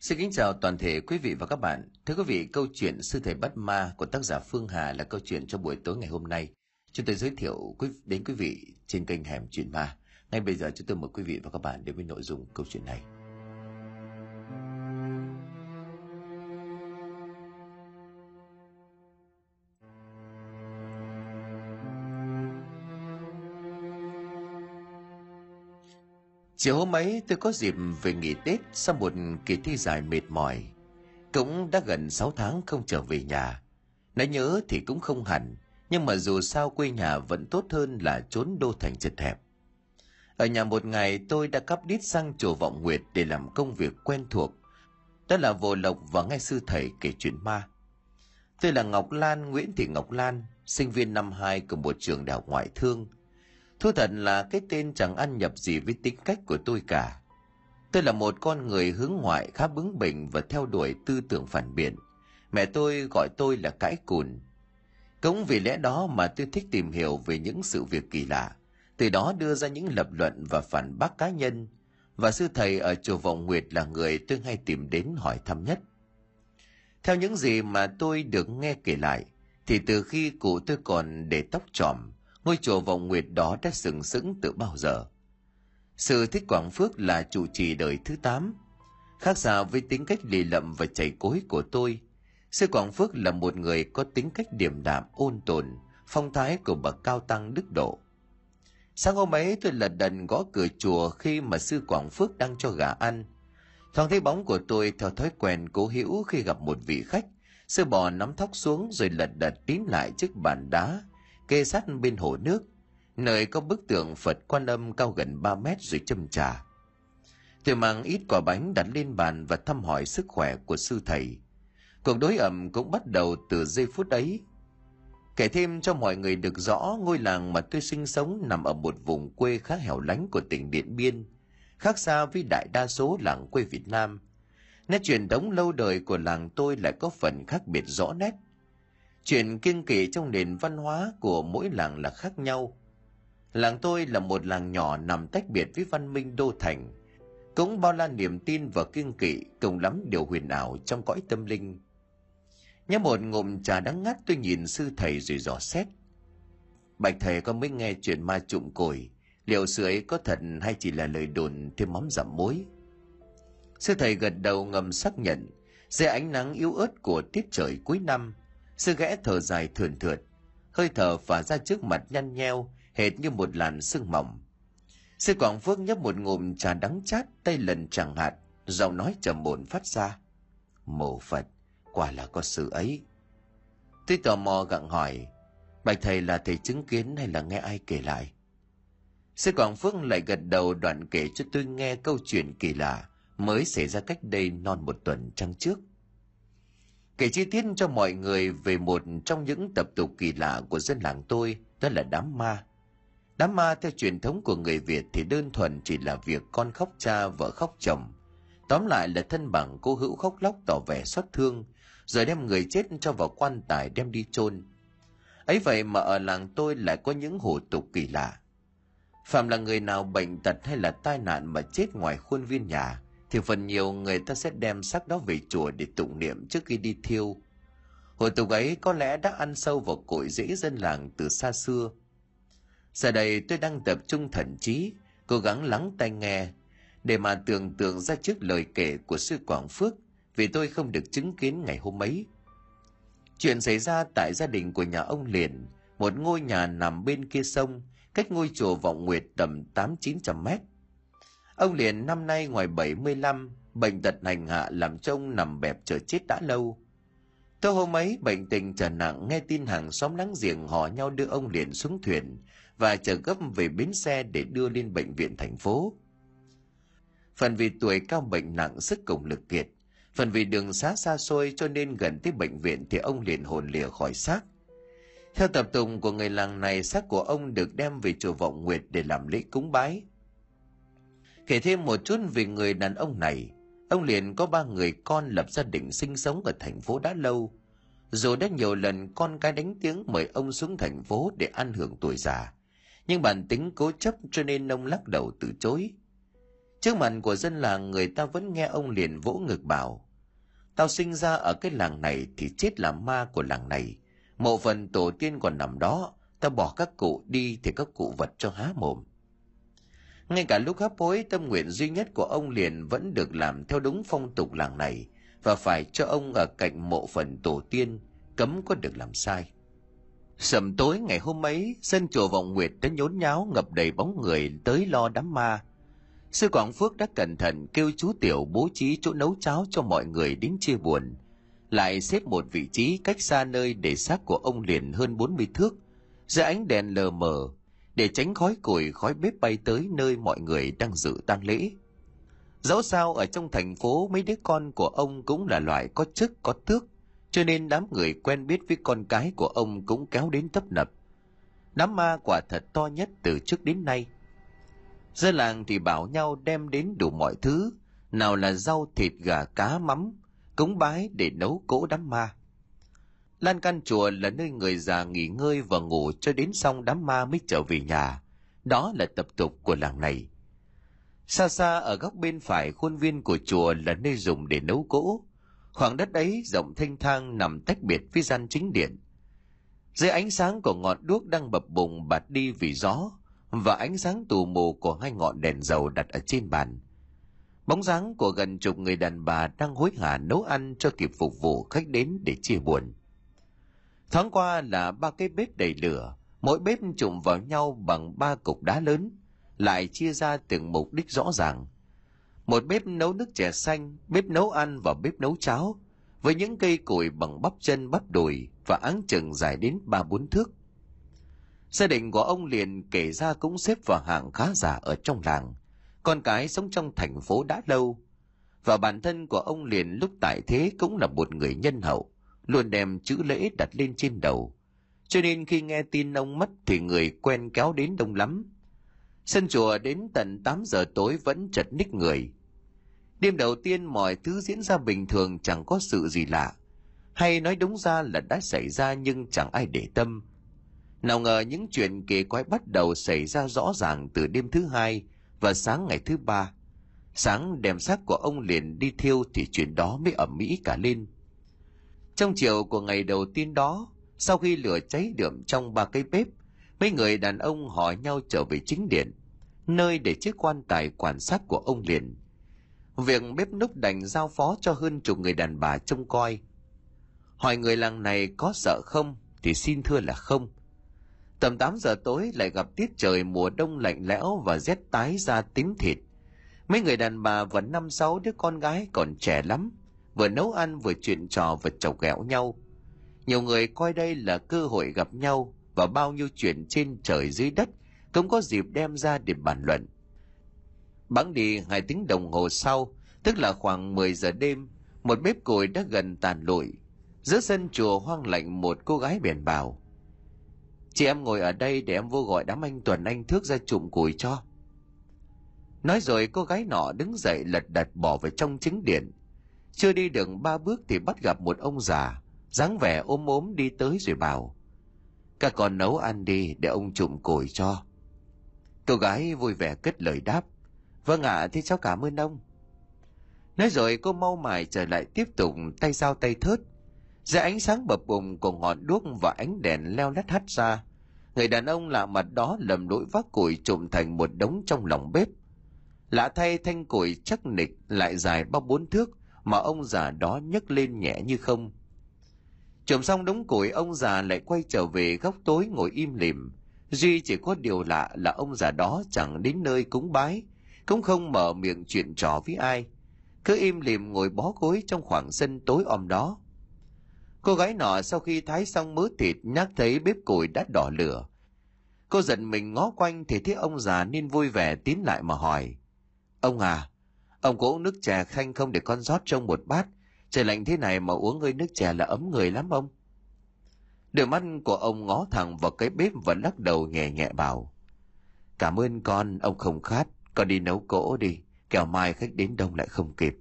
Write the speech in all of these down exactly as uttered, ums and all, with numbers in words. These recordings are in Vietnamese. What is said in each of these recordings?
Xin kính chào toàn thể quý vị và các bạn. Thưa quý vị, câu chuyện Sư Thầy Bắt Ma của tác giả Phương Hà là câu chuyện cho buổi tối ngày hôm nay. Chúng tôi giới thiệu đến quý vị trên kênh Hẻm Chuyện Ma. Ngay bây giờ chúng tôi mời quý vị và các bạn đến với nội dung câu chuyện này. Chiều hôm ấy tôi có dịp về nghỉ Tết sau một kỳ thi dài mệt mỏi. Cũng đã gần sáu tháng không trở về nhà. Nói nhớ thì cũng không hẳn, nhưng mà dù sao quê nhà vẫn tốt hơn là trốn đô thành chật hẹp. Ở nhà một ngày tôi đã cắp đít sang chùa Vọng Nguyệt để làm công việc quen thuộc. Đó là vồ lộc và nghe sư thầy kể chuyện ma. Tôi là Ngọc Lan, Nguyễn Thị Ngọc Lan, sinh viên năm hai của một trường đại học ngoại thương. Thú thật là cái tên chẳng ăn nhập gì với tính cách của tôi cả. Tôi là một con người hướng ngoại khá bướng bỉnh và theo đuổi tư tưởng phản biện. Mẹ tôi gọi tôi là cãi cùn. Cũng vì lẽ đó mà tôi thích tìm hiểu về những sự việc kỳ lạ, từ đó đưa ra những lập luận và phản bác cá nhân. Và sư thầy ở chùa Vọng Nguyệt là người tôi hay tìm đến hỏi thăm nhất. Theo những gì mà tôi được nghe kể lại, thì từ khi cụ tôi còn để tóc tròm, ngôi chùa Vọng Nguyệt đó đã sừng sững từ bao giờ. Sư Thích Quảng Phước là trụ trì đời thứ tám. Khác xa với tính cách lì lợm và chảy cối của tôi, Sư Quảng Phước là một người có tính cách điềm đạm, ôn tồn, phong thái của bậc cao tăng đức độ. Sáng hôm ấy tôi lật đần gõ cửa chùa khi mà Sư Quảng Phước đang cho gà ăn. Thoáng thấy bóng của tôi, theo thói quen cố hữu khi gặp một vị khách, sư bò nắm thóc xuống rồi lật đật tín lại trước bàn đá kê sát bên hồ nước, nơi có bức tượng Phật Quan Âm cao gần ba mét, rồi châm trà. Tôi mang ít quả bánh đặt lên bàn và thăm hỏi sức khỏe của sư thầy. Cuộc đối ẩm cũng bắt đầu từ giây phút ấy. Kể thêm cho mọi người được rõ, ngôi làng mà tôi sinh sống nằm ở một vùng quê khá hẻo lánh của tỉnh Điện Biên, khác xa với đại đa số làng quê Việt Nam. Nét truyền thống lâu đời của làng tôi lại có phần khác biệt rõ nét. Chuyện kiêng kỵ trong nền văn hóa của mỗi làng là khác nhau. Làng tôi là một làng nhỏ nằm tách biệt với văn minh đô thành. Cũng bao la niềm tin và kiêng kỵ, cùng lắm điều huyền ảo trong cõi tâm linh. Nhấp một ngụm trà đắng ngắt, tôi nhìn sư thầy rồi dò xét. Bạch thầy, có mới nghe chuyện ma trụm cổi, liệu sự ấy có thật hay chỉ là lời đồn thêm mắm dặm muối? Sư thầy gật đầu ngầm xác nhận. Dưới ánh nắng yếu ớt của tiết trời cuối năm, sư ghẽ thở dài thườn thượt, hơi thở phả ra trước mặt nhăn nheo hệt như một làn sương mỏng. Sư Quảng Phước nhấp một ngụm trà đắng chát, tay lần chẳng hạt, giọng nói trầm bổn phát ra: Mồ Phật, quả là có sự ấy. Tôi tò mò gặng hỏi: Bạch thầy, là thầy chứng kiến hay là nghe ai kể lại? Sư Quảng Phước lại gật đầu, đoạn kể cho tôi nghe câu chuyện kỳ lạ mới xảy ra cách đây non một tuần trăng trước. Kể chi tiết cho mọi người về một trong những tập tục kỳ lạ của dân làng tôi, đó là đám ma. Đám ma theo truyền thống của người Việt thì đơn thuần chỉ là việc con khóc cha, vợ khóc chồng. Tóm lại là thân bằng cố hữu khóc lóc tỏ vẻ xót thương, rồi đem người chết cho vào quan tài đem đi chôn. Ấy vậy mà ở làng tôi lại có những hủ tục kỳ lạ. Phàm là người nào bệnh tật hay là tai nạn mà chết ngoài khuôn viên nhà, thì phần nhiều người ta sẽ đem xác đó về chùa để tụng niệm trước khi đi thiêu. Hồi tục ấy có lẽ đã ăn sâu vào cội rễ dân làng từ xa xưa. Giờ đây tôi đang tập trung thần trí, cố gắng lắng tai nghe, để mà tưởng tượng ra trước lời kể của sư Quảng Phước, vì tôi không được chứng kiến ngày hôm ấy. Chuyện xảy ra tại gia đình của nhà ông Liền, một ngôi nhà nằm bên kia sông, cách ngôi chùa Vọng Nguyệt tầm tám chín trăm mét. Ông Liền năm nay ngoài bảy mươi lăm, bệnh tật hành hạ làm cho ông nằm bẹp chờ chết đã lâu. Tối hôm ấy, bệnh tình trở nặng, nghe tin hàng xóm láng giềng hò nhau đưa ông Liền xuống thuyền và chở gấp về bến xe để đưa lên bệnh viện thành phố. Phần vì tuổi cao bệnh nặng sức cùng lực kiệt, phần vì đường xá xa xôi cho nên gần tới bệnh viện thì ông Liền hồn lìa khỏi xác. Theo tập tục của người làng này, xác của ông được đem về chùa Vọng Nguyệt để làm lễ cúng bái. Kể thêm một chút về người đàn ông này, ông Liền có ba người con lập gia đình sinh sống ở thành phố đã lâu. Dù đã nhiều lần con cái đánh tiếng mời ông xuống thành phố để ăn hưởng tuổi già, nhưng bản tính cố chấp cho nên ông lắc đầu từ chối. Trước mặt của dân làng, người ta vẫn nghe ông liền vỗ ngực bảo: "Tao sinh ra ở cái làng này thì chết là ma của làng này. Mộ phần tổ tiên còn nằm đó, tao bỏ các cụ đi thì các cụ vật cho há mồm." Ngay cả lúc hấp hối, tâm nguyện duy nhất của ông liền vẫn được làm theo đúng phong tục làng này, và phải cho ông ở cạnh mộ phần tổ tiên, cấm có được làm sai. Sầm tối ngày hôm ấy, sân chùa Vọng Nguyệt đã nhốn nháo ngập đầy bóng người tới lo đám ma. Sư Quảng Phước đã cẩn thận kêu chú Tiểu bố trí chỗ nấu cháo cho mọi người đến chia buồn, lại xếp một vị trí cách xa nơi để xác của ông liền hơn bốn mươi thước, dưới ánh đèn lờ mờ, để tránh khói củi khói bếp bay tới nơi mọi người đang dự tang lễ. Dẫu sao ở trong thành phố, mấy đứa con của ông cũng là loại có chức có tước, cho nên đám người quen biết với con cái của ông cũng kéo đến tấp nập. Đám ma quả thật to nhất từ trước đến nay. Dân làng thì bảo nhau đem đến đủ mọi thứ, nào là rau thịt gà cá mắm, cúng bái để nấu cỗ đám ma. Lan căn chùa là nơi người già nghỉ ngơi và ngủ cho đến xong đám ma mới trở về nhà. Đó là tập tục của làng này. Xa xa ở góc bên phải khuôn viên của chùa là nơi dùng để nấu cỗ. Khoảng đất ấy rộng thênh thang, nằm tách biệt với gian chính điện. Dưới ánh sáng của ngọn đuốc đang bập bùng bạt đi vì gió, và ánh sáng tù mù của hai ngọn đèn dầu đặt ở trên bàn, bóng dáng của gần chục người đàn bà đang hối hả nấu ăn cho kịp phục vụ khách đến để chia buồn. Thoáng qua là ba cái bếp đầy lửa, mỗi bếp chụm vào nhau bằng ba cục đá lớn, lại chia ra từng mục đích rõ ràng. Một bếp nấu nước chè xanh, bếp nấu ăn và bếp nấu cháo, với những cây củi bằng bắp chân bắp đùi và áng chừng dài đến ba bốn thước. Gia đình của ông liền kể ra cũng xếp vào hạng khá giả ở trong làng, con cái sống trong thành phố đã lâu, và bản thân của ông liền lúc tại thế cũng là một người nhân hậu, luôn đem chữ lễ đặt lên trên đầu, cho nên khi nghe tin ông mất thì người quen kéo đến đông lắm. Sân chùa đến tận tám giờ tối vẫn chật ních người. Đêm đầu tiên mọi thứ diễn ra bình thường, chẳng có sự gì lạ, hay nói đúng ra là đã xảy ra nhưng chẳng ai để tâm. Nào ngờ những chuyện kỳ quái bắt đầu xảy ra rõ ràng từ đêm thứ hai và sáng ngày thứ ba. Sáng đem xác của ông liền đi thiêu thì chuyện đó mới ầm ĩ cả lên. Trong chiều của ngày đầu tiên đó, sau khi lửa cháy đượm trong ba cái bếp, mấy người đàn ông hỏi nhau trở về chính điện, nơi để chiếc quan tài quản sát của ông liền. Việc bếp núc đành giao phó cho hơn chục người đàn bà trông coi. Hỏi người làng này có sợ không thì xin thưa là không. Tầm tám giờ tối lại gặp tiết trời mùa đông lạnh lẽo và rét tái da tím thịt. Mấy người đàn bà và năm sáu đứa con gái còn trẻ lắm, vừa nấu ăn vừa chuyện trò và chọc ghẹo nhau. Nhiều người coi đây là cơ hội gặp nhau, và bao nhiêu chuyện trên trời dưới đất cũng có dịp đem ra để bàn luận. Bẵng đi hai tiếng đồng hồ sau, tức là khoảng mười giờ đêm, một bếp củi đã gần tàn lụi. Giữa sân chùa hoang lạnh, một cô gái bèn bảo: "Chị em ngồi ở đây để em vô gọi đám anh Tuần anh Thước ra chụm củi cho." Nói rồi cô gái nọ đứng dậy lật đật bỏ vào trong chính điện. Chưa đi được ba bước thì bắt gặp một ông già, dáng vẻ ôm ốm đi tới rồi bảo: "Các con nấu ăn đi để ông chụm củi cho." Cô gái vui vẻ cất lời đáp: "Vâng ạ, à, thế cháu cảm ơn ông." Nói rồi cô mau mải trở lại tiếp tục tay dao tay thớt. Dưới ánh sáng bập bùng của ngọn đuốc và ánh đèn leo lét hắt ra, người đàn ông lạ mặt đó lầm lũi vác củi trộm thành một đống trong lòng bếp. Lạ thay, thanh củi chắc nịch lại dài ba bốn thước mà ông già đó nhấc lên nhẹ như không. Trộm xong đống củi, ông già lại quay trở về góc tối ngồi im lìm. Duy chỉ có điều lạ là ông già đó chẳng đến nơi cúng bái, cũng không mở miệng chuyện trò với ai, cứ im lìm ngồi bó gối trong khoảng sân tối om đó. Cô gái nọ sau khi thái xong mớ thịt, nhắc thấy bếp củi đã đỏ lửa, cô giật mình ngó quanh thì thấy ông già nên vui vẻ tiến lại mà hỏi: "Ông à, ông có uống nước chè khanh không để con rót trong một bát? Trời lạnh thế này mà uống hơi nước chè là ấm người lắm ông." Đôi mắt của ông ngó thẳng vào cái bếp và lắc đầu nhẹ nhẹ bảo: "Cảm ơn con, ông không khát, con đi nấu cỗ đi, kẻo mai khách đến đông lại không kịp."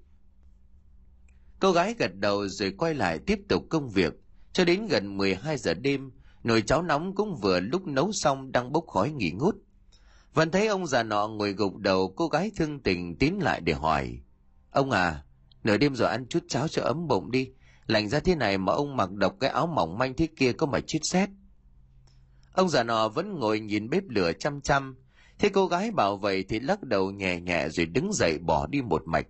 Cô gái gật đầu rồi quay lại tiếp tục công việc. Cho đến gần mười hai giờ đêm, nồi cháo nóng cũng vừa lúc nấu xong đang bốc khói nghi ngút. Vẫn thấy ông già nọ ngồi gục đầu, cô gái thương tình tiến lại để hỏi: Ông à, nửa đêm rồi ăn chút cháo cho ấm bụng đi, lạnh ra thế này mà ông mặc độc cái áo mỏng manh thế kia có mà chết xét. Ông già nọ vẫn ngồi nhìn bếp lửa chăm chăm, thấy cô gái bảo vậy thì lắc đầu nhẹ nhẹ rồi đứng dậy bỏ đi một mạch.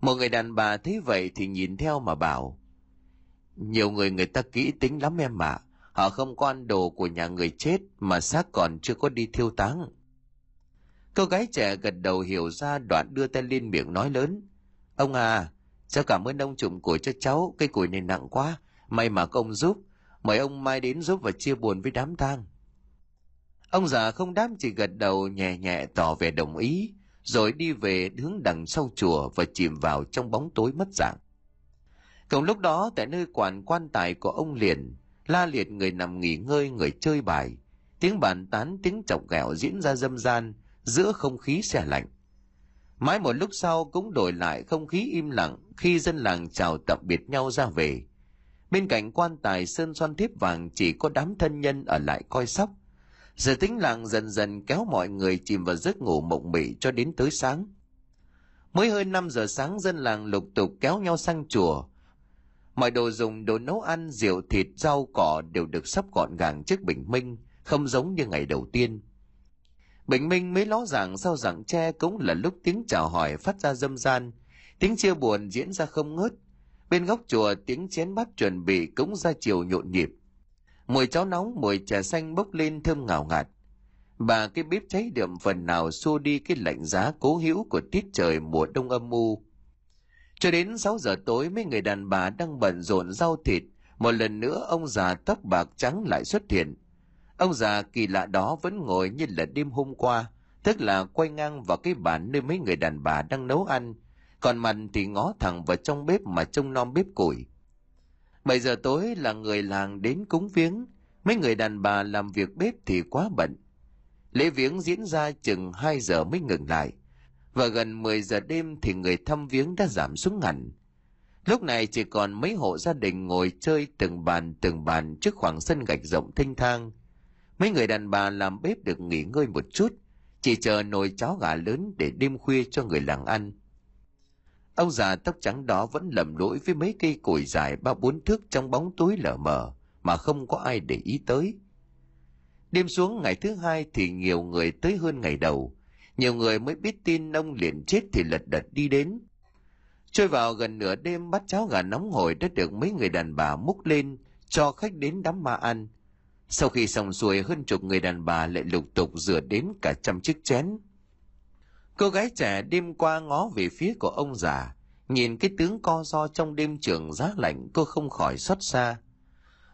Một người đàn bà thấy vậy thì nhìn theo mà bảo: Nhiều người người ta kỹ tính lắm em ạ, họ không có ăn đồ của nhà người chết mà xác còn chưa có đi thiêu táng. Cô gái trẻ gật đầu hiểu ra, đoạn đưa tay lên miệng nói lớn: Ông à, cháu cảm ơn ông trùm củi cho cháu, cây củi này nặng quá, may mà có ông giúp, mời ông mai đến giúp và chia buồn với đám tang. Ông già không đám chỉ gật đầu nhẹ nhẹ tỏ vẻ đồng ý, rồi đi về hướng đằng sau chùa và chìm vào trong bóng tối mất dạng. Cùng lúc đó tại nơi quản quan tài của ông liền, la liệt người nằm nghỉ ngơi, người chơi bài, tiếng bàn tán, tiếng chọc ghẹo diễn ra dâm gian giữa không khí se lạnh. Mãi một lúc sau cũng đổi lại không khí im lặng khi dân làng chào tạm biệt nhau ra về. Bên cạnh quan tài sơn son thiếp vàng chỉ có đám thân nhân ở lại coi sóc. Giờ tĩnh lặng dần dần kéo mọi người chìm vào giấc ngủ mộng mị cho đến tới sáng. Mới hơn năm giờ sáng, dân làng lục tục kéo nhau sang chùa. Mọi đồ dùng, đồ nấu ăn, rượu thịt, rau cỏ đều được sắp gọn gàng trước bình minh, không giống như ngày đầu tiên. Bình minh mới ló dạng sau rặng tre cũng là lúc tiếng chào hỏi phát ra dâm gian, tiếng chia buồn diễn ra không ngớt. Bên góc chùa tiếng chén bát chuẩn bị cũng ra chiều nhộn nhịp. Mùi cháo nóng, mùi trà xanh bốc lên thơm ngào ngạt. Bà cái bếp cháy đượm phần nào xua đi cái lạnh giá cố hữu của tiết trời mùa đông âm u. Cho đến sáu giờ tối, mấy người đàn bà đang bận rộn rau thịt, một lần nữa ông già tóc bạc trắng lại xuất hiện. Ông già kỳ lạ đó vẫn ngồi như là đêm hôm qua, tức là quay ngang vào cái bàn nơi mấy người đàn bà đang nấu ăn, còn mặt thì ngó thẳng vào trong bếp mà trông nom bếp củi. Bảy giờ tối là người làng đến cúng viếng, mấy người đàn bà làm việc bếp thì quá bận. Lễ viếng diễn ra chừng hai giờ mới ngừng lại, và gần mười giờ đêm thì người thăm viếng đã giảm xuống hẳn. Lúc này chỉ còn mấy hộ gia đình ngồi chơi từng bàn từng bàn trước khoảng sân gạch rộng thênh thang. Mấy người đàn bà làm bếp được nghỉ ngơi một chút, chỉ chờ nồi cháo gà lớn để đêm khuya cho người làng ăn. Ông già tóc trắng đó vẫn lầm lũi với mấy cây củi dài ba bốn thước trong bóng tối lờ mờ mà không có ai để ý tới. Đêm xuống ngày thứ hai thì nhiều người tới hơn ngày đầu, nhiều người mới biết tin ông liền chết thì lật đật đi đến. Trôi vào gần nửa đêm, bát cháo gà nóng hổi đã được mấy người đàn bà múc lên cho khách đến đám ma ăn. Sau khi xong xuôi, hơn chục người đàn bà lại lục tục rửa đến cả trăm chiếc chén. Cô gái trẻ đêm qua ngó về phía của ông già, nhìn cái tướng co ro trong đêm trường giá lạnh, cô không khỏi xót xa.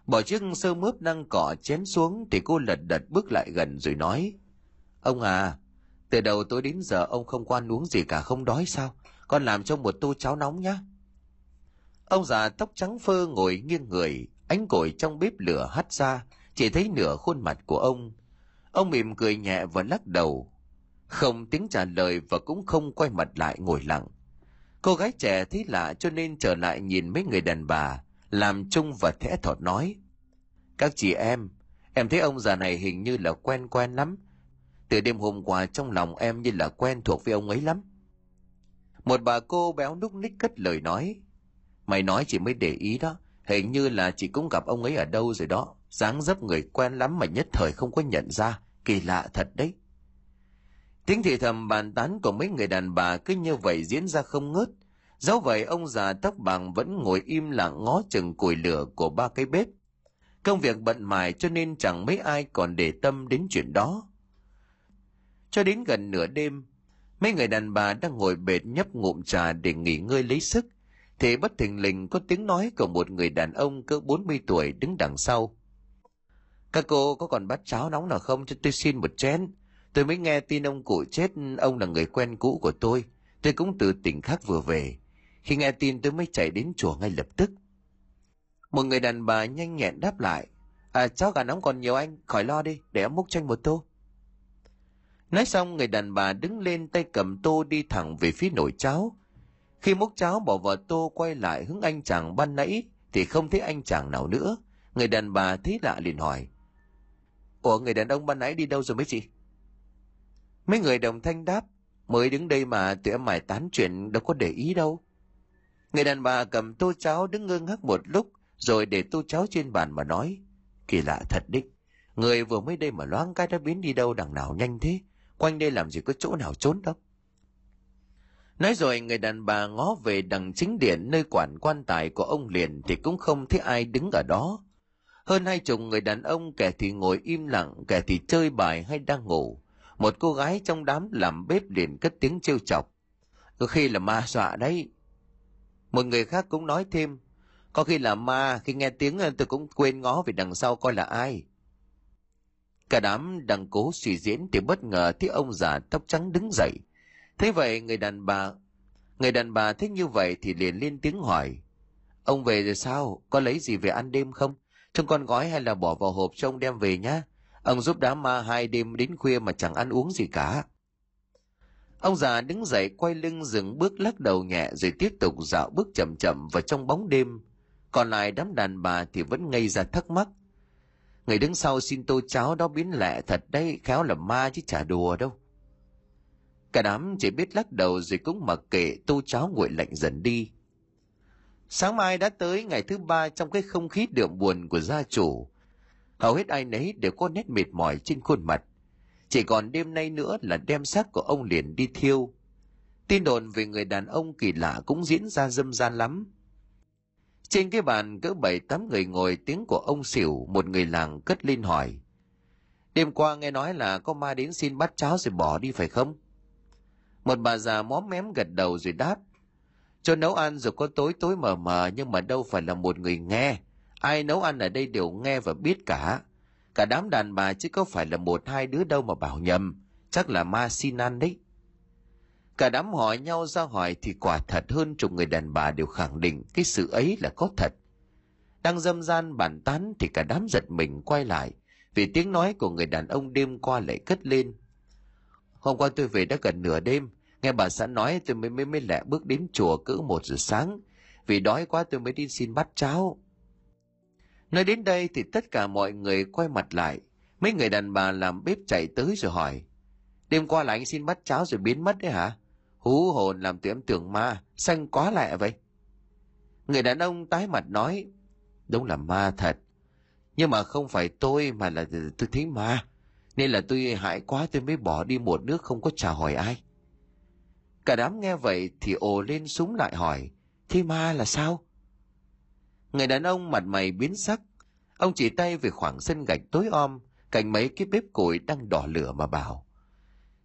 Bỏ chiếc sơ mướp đang cọ chén xuống thì cô lật đật bước lại gần rồi nói: Ông à, từ đầu tối đến giờ ông không có ăn uống gì cả, không đói sao? Con làm cho một tô cháo nóng nhá. Ông già tóc trắng phơ ngồi nghiêng người, ánh củi trong bếp lửa hắt ra chỉ thấy nửa khuôn mặt của ông. Ông mỉm cười nhẹ và lắc đầu, không tiếng trả lời và cũng không quay mặt lại, ngồi lặng. Cô gái trẻ thấy lạ cho nên trở lại nhìn mấy người đàn bà, làm chung và thẽ thọt nói: Các chị em, em thấy ông già này hình như là quen quen lắm. Từ đêm hôm qua trong lòng em như là quen thuộc với ông ấy lắm. Một bà cô béo núc ních cất lời nói: Mày nói chị mới để ý đó, hình như là chị cũng gặp ông ấy ở đâu rồi đó. Dáng dấp người quen lắm mà nhất thời không có nhận ra, kỳ lạ thật đấy. Tiếng thì thầm bàn tán của mấy người đàn bà cứ như vậy diễn ra không ngớt. Dẫu vậy ông già tóc bạc vẫn ngồi im lặng ngó chừng củi lửa của ba cái bếp. Công việc bận mải cho nên chẳng mấy ai còn để tâm đến chuyện đó. Cho đến gần nửa đêm, mấy người đàn bà đang ngồi bệt nhấp ngụm trà để nghỉ ngơi lấy sức thì bất thình lình có tiếng nói của một người đàn ông cỡ bốn mươi tuổi đứng đằng sau: Các cô có còn bát cháo nóng nào không, cho tôi xin một chén. Tôi mới nghe tin ông cụ chết, ông là người quen cũ của tôi, tôi cũng từ tỉnh khác vừa về. Khi nghe tin tôi mới chạy đến chùa ngay lập tức. Một người đàn bà nhanh nhẹn đáp lại: À, cháo gà nóng còn nhiều anh, khỏi lo đi, để em múc cho anh một tô. Nói xong người đàn bà đứng lên, tay cầm tô đi thẳng về phía nồi cháo. Khi múc cháo bỏ vào tô quay lại hướng anh chàng ban nãy thì không thấy anh chàng nào nữa. Người đàn bà thấy lạ liền hỏi: Ủa, người đàn ông ban nãy đi đâu rồi mấy chị? Mấy người đồng thanh đáp, mới đứng đây mà tụi em mải tán chuyện đâu có để ý đâu. Người đàn bà cầm tô cháo đứng ngơ ngác một lúc, rồi để tô cháo trên bàn mà nói, kỳ lạ thật đích, người vừa mới đây mà loáng cái đã biến đi đâu đằng nào nhanh thế, quanh đây làm gì có chỗ nào trốn đâu. Nói rồi người đàn bà ngó về đằng chính điện nơi quản quan tài của ông Liền thì cũng không thấy ai đứng ở đó. Hơn hai chục người đàn ông, kẻ thì ngồi im lặng, kẻ thì chơi bài hay đang ngủ. Một cô gái trong đám làm bếp liền cất tiếng trêu chọc, có khi là ma dọa đấy. Một người khác cũng nói thêm, có khi là ma, khi nghe tiếng tôi cũng quên ngó về đằng sau coi là ai. Cả đám đang cố suy diễn thì bất ngờ thấy ông già tóc trắng đứng dậy. Thế vậy người đàn bà người đàn bà thích như vậy thì liền lên tiếng hỏi, ông về rồi sao, có lấy gì về ăn đêm không? Chúng con gói hay là bỏ vào hộp cho ông đem về nhá. Ông giúp đám ma hai đêm đến khuya mà chẳng ăn uống gì cả. Ông già đứng dậy quay lưng dừng bước, lắc đầu nhẹ rồi tiếp tục dạo bước chậm chậm vào trong bóng đêm. Còn lại đám đàn bà thì vẫn ngây ra thắc mắc, người đứng sau xin tô cháo đó biến lẹ thật đấy, khéo là ma chứ chả đùa đâu. Cả đám chỉ biết lắc đầu rồi cũng mặc kệ, tô cháo nguội lạnh dần đi. Sáng mai đã tới ngày thứ ba, trong cái không khí đượm buồn của gia chủ, hầu hết ai nấy đều có nét mệt mỏi trên khuôn mặt. Chỉ còn đêm nay nữa là đem xác của ông Liền đi thiêu. Tin đồn về người đàn ông kỳ lạ cũng diễn ra râm ran lắm. Trên cái bàn cỡ bảy tám người ngồi, tiếng của ông Xỉu, một người làng, cất lên hỏi, đêm qua nghe nói là có ma đến xin bát cháo rồi bỏ đi phải không? Một bà già móm mém gật đầu rồi đáp, cho nấu ăn rồi có tối tối mờ mờ, nhưng mà đâu phải là một người nghe, ai nấu ăn ở đây đều nghe và biết cả. Cả đám đàn bà chứ có phải là một hai đứa đâu mà bảo nhầm, chắc là ma xin ăn đấy. Cả đám hỏi nhau ra hỏi thì quả thật hơn chục người đàn bà đều khẳng định cái sự ấy là có thật. Đang râm ran bàn tán thì cả đám giật mình quay lại vì tiếng nói của người đàn ông đêm qua lại cất lên, hôm qua tôi về đã gần nửa đêm, nghe bà xã nói tôi mới mới mới lẹ bước đến chùa cỡ một giờ sáng, vì đói quá tôi mới đi xin bát cháo. Nói đến đây thì tất cả mọi người quay mặt lại, mấy người đàn bà làm bếp chạy tới rồi hỏi, đêm qua là anh xin bát cháo rồi biến mất đấy hả? Hú hồn làm tụi em tưởng ma, xanh quá lẹ vậy. Người đàn ông tái mặt nói, đúng là ma thật, nhưng mà không phải tôi, mà là tôi thấy ma, nên là tôi hại quá tôi mới bỏ đi một nước không có chào hỏi ai. Cả đám nghe vậy thì ồ lên súng lại hỏi, thế ma là sao? Người đàn ông mặt mày biến sắc, ông chỉ tay về khoảng sân gạch tối om cạnh mấy cái bếp củi đang đỏ lửa mà bảo,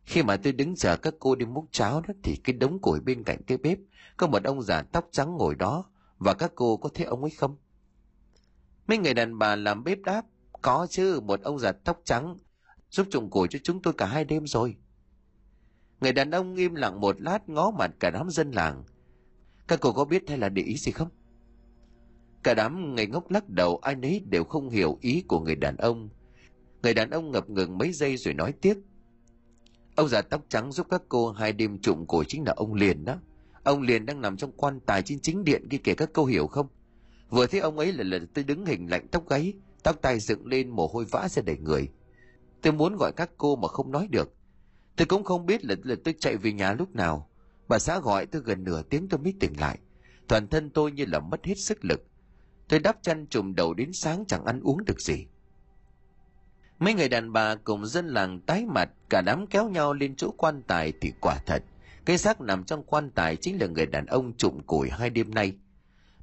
khi mà tôi đứng chờ các cô đi múc cháo đó thì cái đống củi bên cạnh cái bếp có một ông già tóc trắng ngồi đó, và các cô có thấy ông ấy không? Mấy người đàn bà làm bếp đáp, có chứ, một ông già tóc trắng giúp trồng củi cho chúng tôi cả hai đêm rồi. Người đàn ông im lặng một lát, ngó mặt cả đám dân làng, các cô có biết hay là để ý gì không? Cả đám ngây ngốc lắc đầu, ai nấy đều không hiểu ý của người đàn ông. Người đàn ông ngập ngừng mấy giây rồi nói tiếp, ông già tóc trắng giúp các cô hai đêm trụng củi chính là ông Liền đó. Ông Liền đang nằm trong quan tài trên chính điện kia kìa, các cô hiểu không? Vừa thấy ông ấy là lần tôi đứng hình lạnh tóc gáy, tóc tai dựng lên, mồ hôi vã ra đầy người. Tôi muốn gọi các cô mà không nói được. Tôi cũng không biết là, là tôi chạy về nhà lúc nào. Bà xã gọi tôi gần nửa tiếng tôi mới tỉnh lại. Toàn thân tôi như là mất hết sức lực. Tôi đắp chăn trùm đầu đến sáng chẳng ăn uống được gì. Mấy người đàn bà cùng dân làng tái mặt, cả đám kéo nhau lên chỗ quan tài thì quả thật, cái xác nằm trong quan tài chính là người đàn ông trụm củi hai đêm nay.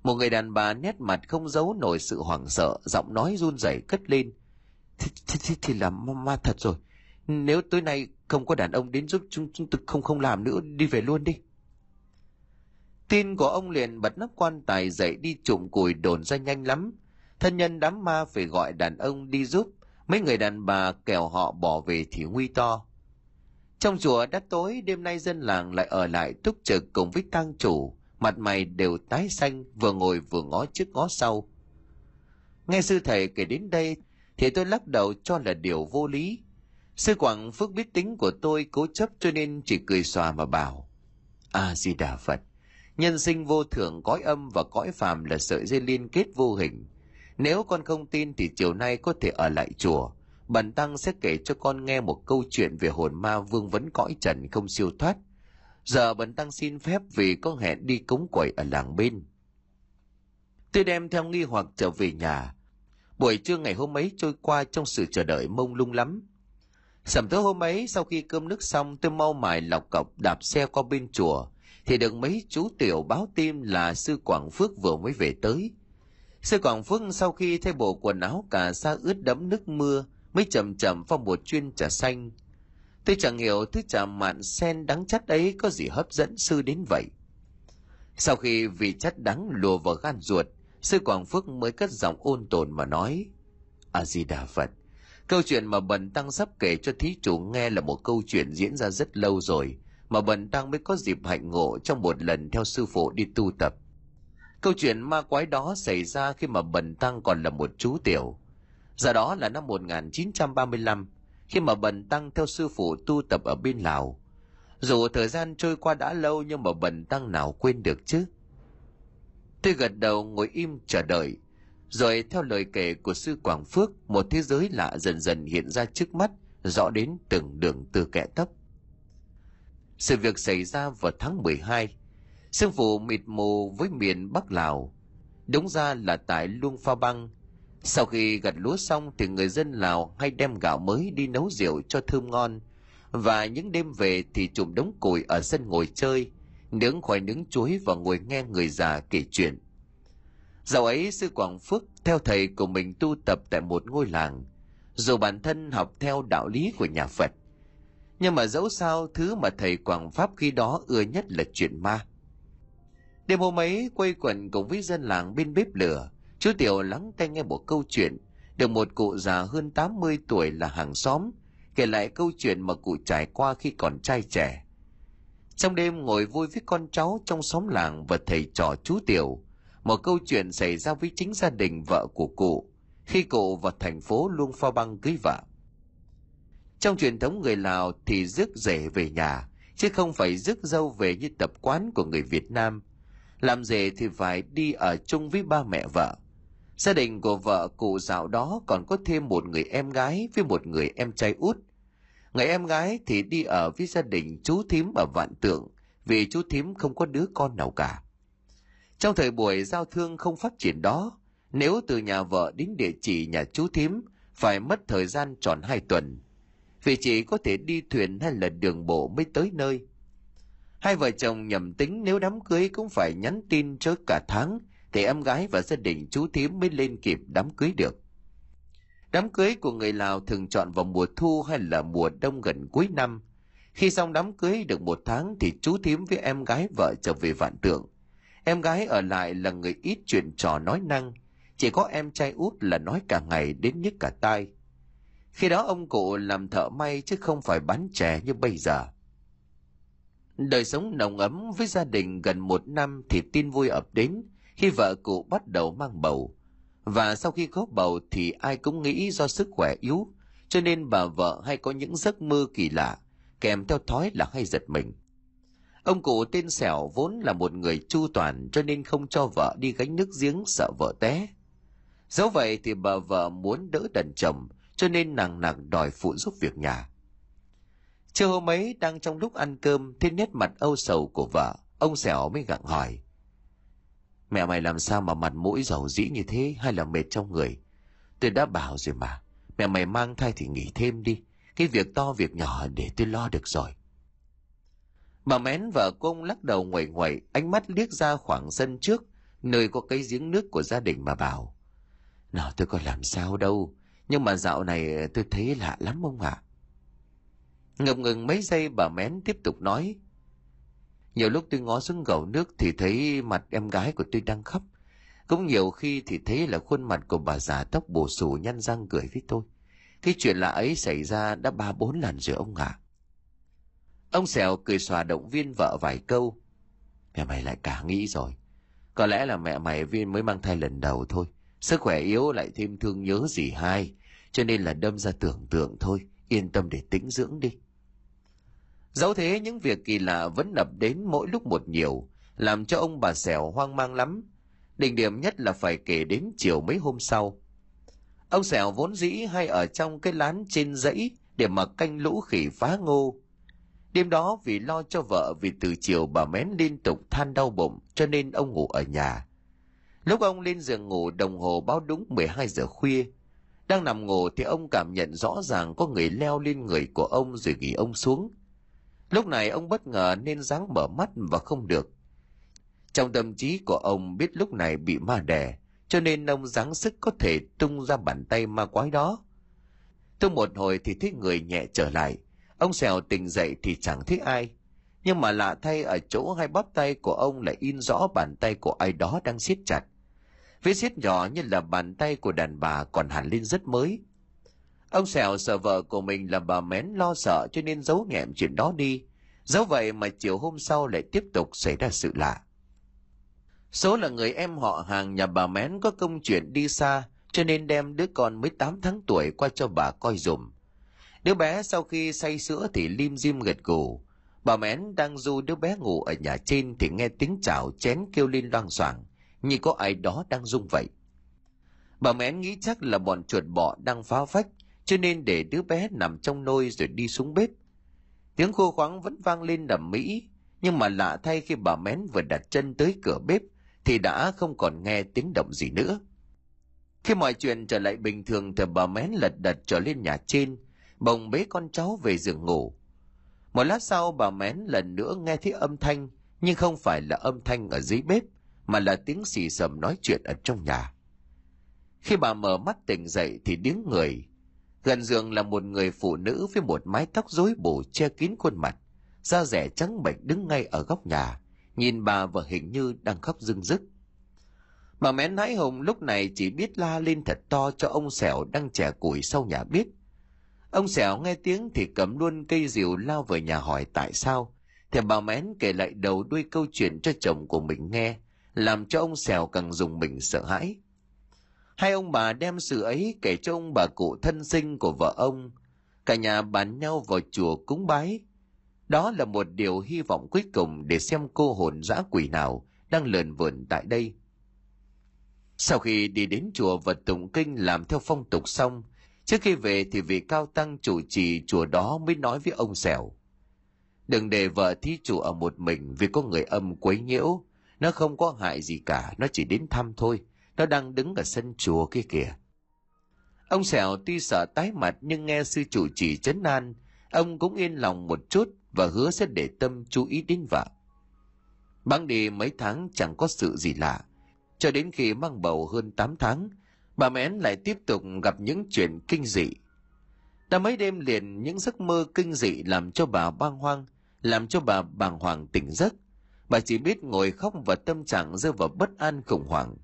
Một người đàn bà nét mặt không giấu nổi sự hoảng sợ, giọng nói run rẩy cất lên, Thì, thì, thì là ma thật rồi. Nếu tối nay không có đàn ông đến giúp chúng, chúng tôi không không làm nữa, đi về luôn đi. Tin của ông Liền bật nắp quan tài dậy đi trụm củi đồn ra nhanh lắm. Thân nhân đám ma phải gọi đàn ông đi giúp, mấy người đàn bà kẻo họ bỏ về thì nguy to. Trong chùa đã tối, đêm nay dân làng lại ở lại túc trực cùng với tang chủ, mặt mày đều tái xanh, vừa ngồi vừa ngó trước ngó sau. Nghe sư thầy kể đến đây thì tôi lắc đầu cho là điều vô lý. Sư Quảng Phước biết tính của tôi cố chấp cho nên chỉ cười xòa mà bảo, A-di-đà Phật, nhân sinh vô thường, cõi âm và cõi phàm là sợi dây liên kết vô hình. Nếu con không tin thì chiều nay có thể ở lại chùa, Bản tăng sẽ kể cho con nghe một câu chuyện về hồn ma vương vấn cõi trần không siêu thoát. Giờ bản tăng xin phép vì có hẹn đi cúng quẩy ở làng bên. Tôi đem theo nghi hoặc trở về nhà. Buổi trưa ngày hôm ấy trôi qua trong sự chờ đợi mông lung lắm. Sẩm tối hôm ấy, sau khi cơm nước xong, tôi mau mải lọc cọc đạp xe qua bên chùa thì được mấy chú tiểu báo tin là sư Quảng Phước vừa mới về tới. Sư Quảng Phước sau khi thay bộ quần áo cả sa ướt đẫm nước mưa mới chậm chậm pha một chuyên trà xanh. Tôi chẳng hiểu thứ trà mạn sen đắng chát ấy có gì hấp dẫn sư đến vậy. Sau khi vị chát đắng lùa vào gan ruột, sư Quảng Phước mới cất giọng ôn tồn mà nói: A Di Đà Phật, câu chuyện mà bần tăng sắp kể cho thí chủ nghe là một câu chuyện diễn ra rất lâu rồi mà bần tăng mới có dịp hạnh ngộ trong một lần theo sư phụ đi tu tập. Câu chuyện ma quái đó xảy ra khi mà bần tăng còn là một chú tiểu. Giờ đó là năm một nghìn chín trăm ba mươi lăm, khi mà bần tăng theo sư phụ tu tập ở bên Lào. Dù thời gian trôi qua đã lâu nhưng mà bần tăng nào quên được chứ. Tôi gật đầu ngồi im chờ đợi, rồi theo lời kể của sư Quảng Phước, một thế giới lạ dần dần hiện ra trước mắt, rõ đến từng đường từ kẽ tóc. Sự việc xảy ra vào tháng mười hai, sương phủ mịt mù với miền Bắc Lào, đúng ra là tại Luang Prabang. Sau khi gặt lúa xong thì người dân Lào hay đem gạo mới đi nấu rượu cho thơm ngon, và những đêm về thì chùm đống củi ở sân ngồi chơi, nướng khoai nướng chuối và ngồi nghe người già kể chuyện. Dạo ấy sư Quảng Phước theo thầy của mình tu tập tại một ngôi làng, dù bản thân học theo đạo lý của nhà Phật, nhưng mà dẫu sao thứ mà thầy Quảng Pháp khi đó ưa nhất là chuyện ma. Đêm hôm ấy quây quần cùng với dân làng bên bếp lửa, chú tiểu lắng tai nghe một câu chuyện được một cụ già hơn tám mươi tuổi là hàng xóm kể lại câu chuyện mà cụ trải qua khi còn trai trẻ. Trong đêm ngồi vui với con cháu trong xóm làng và thầy trò chú tiểu, một câu chuyện xảy ra với chính gia đình vợ của cụ khi cụ vào thành phố Luang Prabang cưới vợ. Trong truyền thống người Lào thì rước rể về nhà, chứ không phải rước dâu về như tập quán của người Việt Nam. Làm rể thì phải đi ở chung với ba mẹ vợ. Gia đình của vợ cụ dạo đó còn có thêm một người em gái với một người em trai út. Người em gái thì đi ở với gia đình chú thím ở Vạn Tượng, vì chú thím không có đứa con nào cả. Trong thời buổi giao thương không phát triển đó, nếu từ nhà vợ đến địa chỉ nhà chú thím phải mất thời gian tròn hai tuần, vì chỉ có thể đi thuyền hay là đường bộ mới tới nơi. Hai vợ chồng nhầm tính nếu đám cưới cũng phải nhắn tin trước cả tháng thì em gái và gia đình chú thím mới lên kịp đám cưới được. Đám cưới của người Lào thường chọn vào mùa thu hay là mùa đông gần cuối năm. Khi xong đám cưới được một tháng thì chú thím với em gái vợ trở về Vạn Tượng. Em gái ở lại là người ít chuyện trò nói năng, chỉ có em trai út là nói cả ngày đến nhức cả tai. Khi đó ông cụ làm thợ may chứ không phải bán chè như bây giờ. Đời sống nồng ấm với gia đình gần một năm thì tin vui ập đến khi vợ cụ bắt đầu mang bầu. Và sau khi có bầu thì ai cũng nghĩ do sức khỏe yếu, cho nên bà vợ hay có những giấc mơ kỳ lạ, kèm theo thói là hay giật mình. Ông cụ tên Sẻo vốn là một người chu toàn cho nên không cho vợ đi gánh nước giếng sợ vợ té. Dẫu vậy thì bà vợ muốn đỡ đần chồng cho nên nàng nàng đòi phụ giúp việc nhà. Trưa hôm ấy đang trong lúc ăn cơm thì nét mặt âu sầu của vợ, ông Sẻo mới gặng hỏi: Mẹ mày làm sao mà mặt mũi rầu rĩ như thế, hay là mệt trong người? Tôi đã bảo rồi mà, mẹ mày mang thai thì nghỉ thêm đi, cái việc to việc nhỏ để tôi lo được rồi. Bà Mén vợ của ông lắc đầu nguẩy nguẩy, ánh mắt liếc ra khoảng sân trước, nơi có cái giếng nước của gia đình mà bảo: Nào tôi có làm sao đâu, nhưng mà dạo này tôi thấy lạ lắm ông ạ. À? Ngập ngừng mấy giây bà Mén tiếp tục nói: Nhiều lúc tôi ngó xuống gầu nước thì thấy mặt em gái của tôi đang khóc. Cũng nhiều khi thì thấy là khuôn mặt của bà già tóc bù xù nhăn răng cười với tôi. Cái chuyện lạ ấy xảy ra đã ba bốn lần rồi ông ạ. À? Ông Sẻo cười xòa động viên vợ vài câu: Mẹ mày lại cả nghĩ rồi. Có lẽ là mẹ mày Viên mới mang thai lần đầu thôi. Sức khỏe yếu lại thêm thương nhớ dì hai, cho nên là đâm ra tưởng tượng thôi. Yên tâm để tĩnh dưỡng đi. Dẫu thế những việc kỳ lạ vẫn ập đến mỗi lúc một nhiều, làm cho ông bà Sẻo hoang mang lắm. Đỉnh điểm nhất là phải kể đến chiều mấy hôm sau. Ông Sẹo vốn dĩ hay ở trong cái lán trên dãy để mà canh lũ khỉ phá ngô. Đêm đó vì lo cho vợ, vì từ chiều bà Mén liên tục than đau bụng, cho nên ông ngủ ở nhà. Lúc ông lên giường ngủ, đồng hồ báo đúng mười hai giờ khuya. Đang nằm ngủ thì ông cảm nhận rõ ràng có người leo lên người của ông rồi gỉ ông xuống. Lúc này ông bất ngờ nên ráng mở mắt và không được. Trong tâm trí của ông biết lúc này bị ma đè, cho nên ông ráng sức có thể tung ra bàn tay ma quái đó. Tung một hồi thì thấy người nhẹ trở lại. Ông Sẹo tỉnh dậy thì chẳng thấy ai, nhưng mà lạ thay ở chỗ hai bắp tay của ông lại in rõ bàn tay của ai đó đang siết chặt. Vết siết nhỏ như là bàn tay của đàn bà, còn hẳn lên rất mới. Ông Sẹo sợ vợ của mình là bà Mén lo sợ, cho nên giấu nghẹm chuyện đó đi. Dẫu vậy mà chiều hôm sau lại tiếp tục xảy ra sự lạ. Số là người em họ hàng nhà bà Mén có công chuyện đi xa, cho nên đem đứa con mới tám tháng tuổi qua cho bà coi dùm. Đứa bé sau khi say sữa thì lim dim gật gù. Bà Mén đang du đứa bé ngủ ở nhà trên thì nghe tiếng chảo chén kêu lên loang xoảng, như có ai đó đang rung vậy. Bà Mén nghĩ chắc là bọn chuột bọ đang phá vách, cho nên để đứa bé nằm trong nôi rồi đi xuống bếp. Tiếng khô khoáng vẫn vang lên ầm ĩ, nhưng mà lạ thay khi bà Mén vừa đặt chân tới cửa bếp thì đã không còn nghe tiếng động gì nữa. Khi mọi chuyện trở lại bình thường thì bà Mén lật đật trở lên nhà trên, bồng bế con cháu về giường ngủ. Một lát sau bà Mén lần nữa nghe thấy âm thanh, nhưng không phải là âm thanh ở dưới bếp, mà là tiếng xì xầm nói chuyện ở trong nhà. Khi bà mở mắt tỉnh dậy thì điếng người. Gần giường là một người phụ nữ với một mái tóc rối bù che kín khuôn mặt, da rẻ trắng bệch đứng ngay ở góc nhà, nhìn bà và hình như đang khóc rưng rức. Bà Mén hãi hùng lúc này chỉ biết la lên thật to cho ông Sẹo đang chẻ củi sau nhà biết. Ông Sẹo nghe tiếng thì cầm luôn cây rìu lao vào nhà hỏi tại sao, thì bà Mén kể lại đầu đuôi câu chuyện cho chồng của mình nghe, làm cho ông Sẹo càng rùng mình sợ hãi. Hai ông bà đem sự ấy kể cho ông bà cụ thân sinh của vợ ông, cả nhà bàn nhau vào chùa cúng bái. Đó là một điều hy vọng cuối cùng để xem cô hồn dã quỷ nào đang lờn vờn tại đây. Sau khi đi đến chùa và tụng kinh làm theo phong tục xong, trước khi về thì vị cao tăng chủ trì chùa đó mới nói với ông Sẹo: đừng để vợ thí chủ ở một mình vì có người âm quấy nhiễu, nó không có hại gì cả, nó chỉ đến thăm thôi, nó đang đứng ở sân chùa kia kìa. Ông Sẹo tuy sợ tái mặt nhưng nghe sư chủ trì trấn an, ông cũng yên lòng một chút và hứa sẽ để tâm chú ý đến vợ. Bẵng đi mấy tháng chẳng có sự gì lạ, cho đến khi mang bầu hơn tám tháng, bà Mén lại tiếp tục gặp những chuyện kinh dị. Đã mấy đêm liền những giấc mơ kinh dị làm cho bà bàng hoàng, làm cho bà bàng hoàng tỉnh giấc. Bà chỉ biết ngồi khóc và tâm trạng rơi vào bất an khủng hoảng.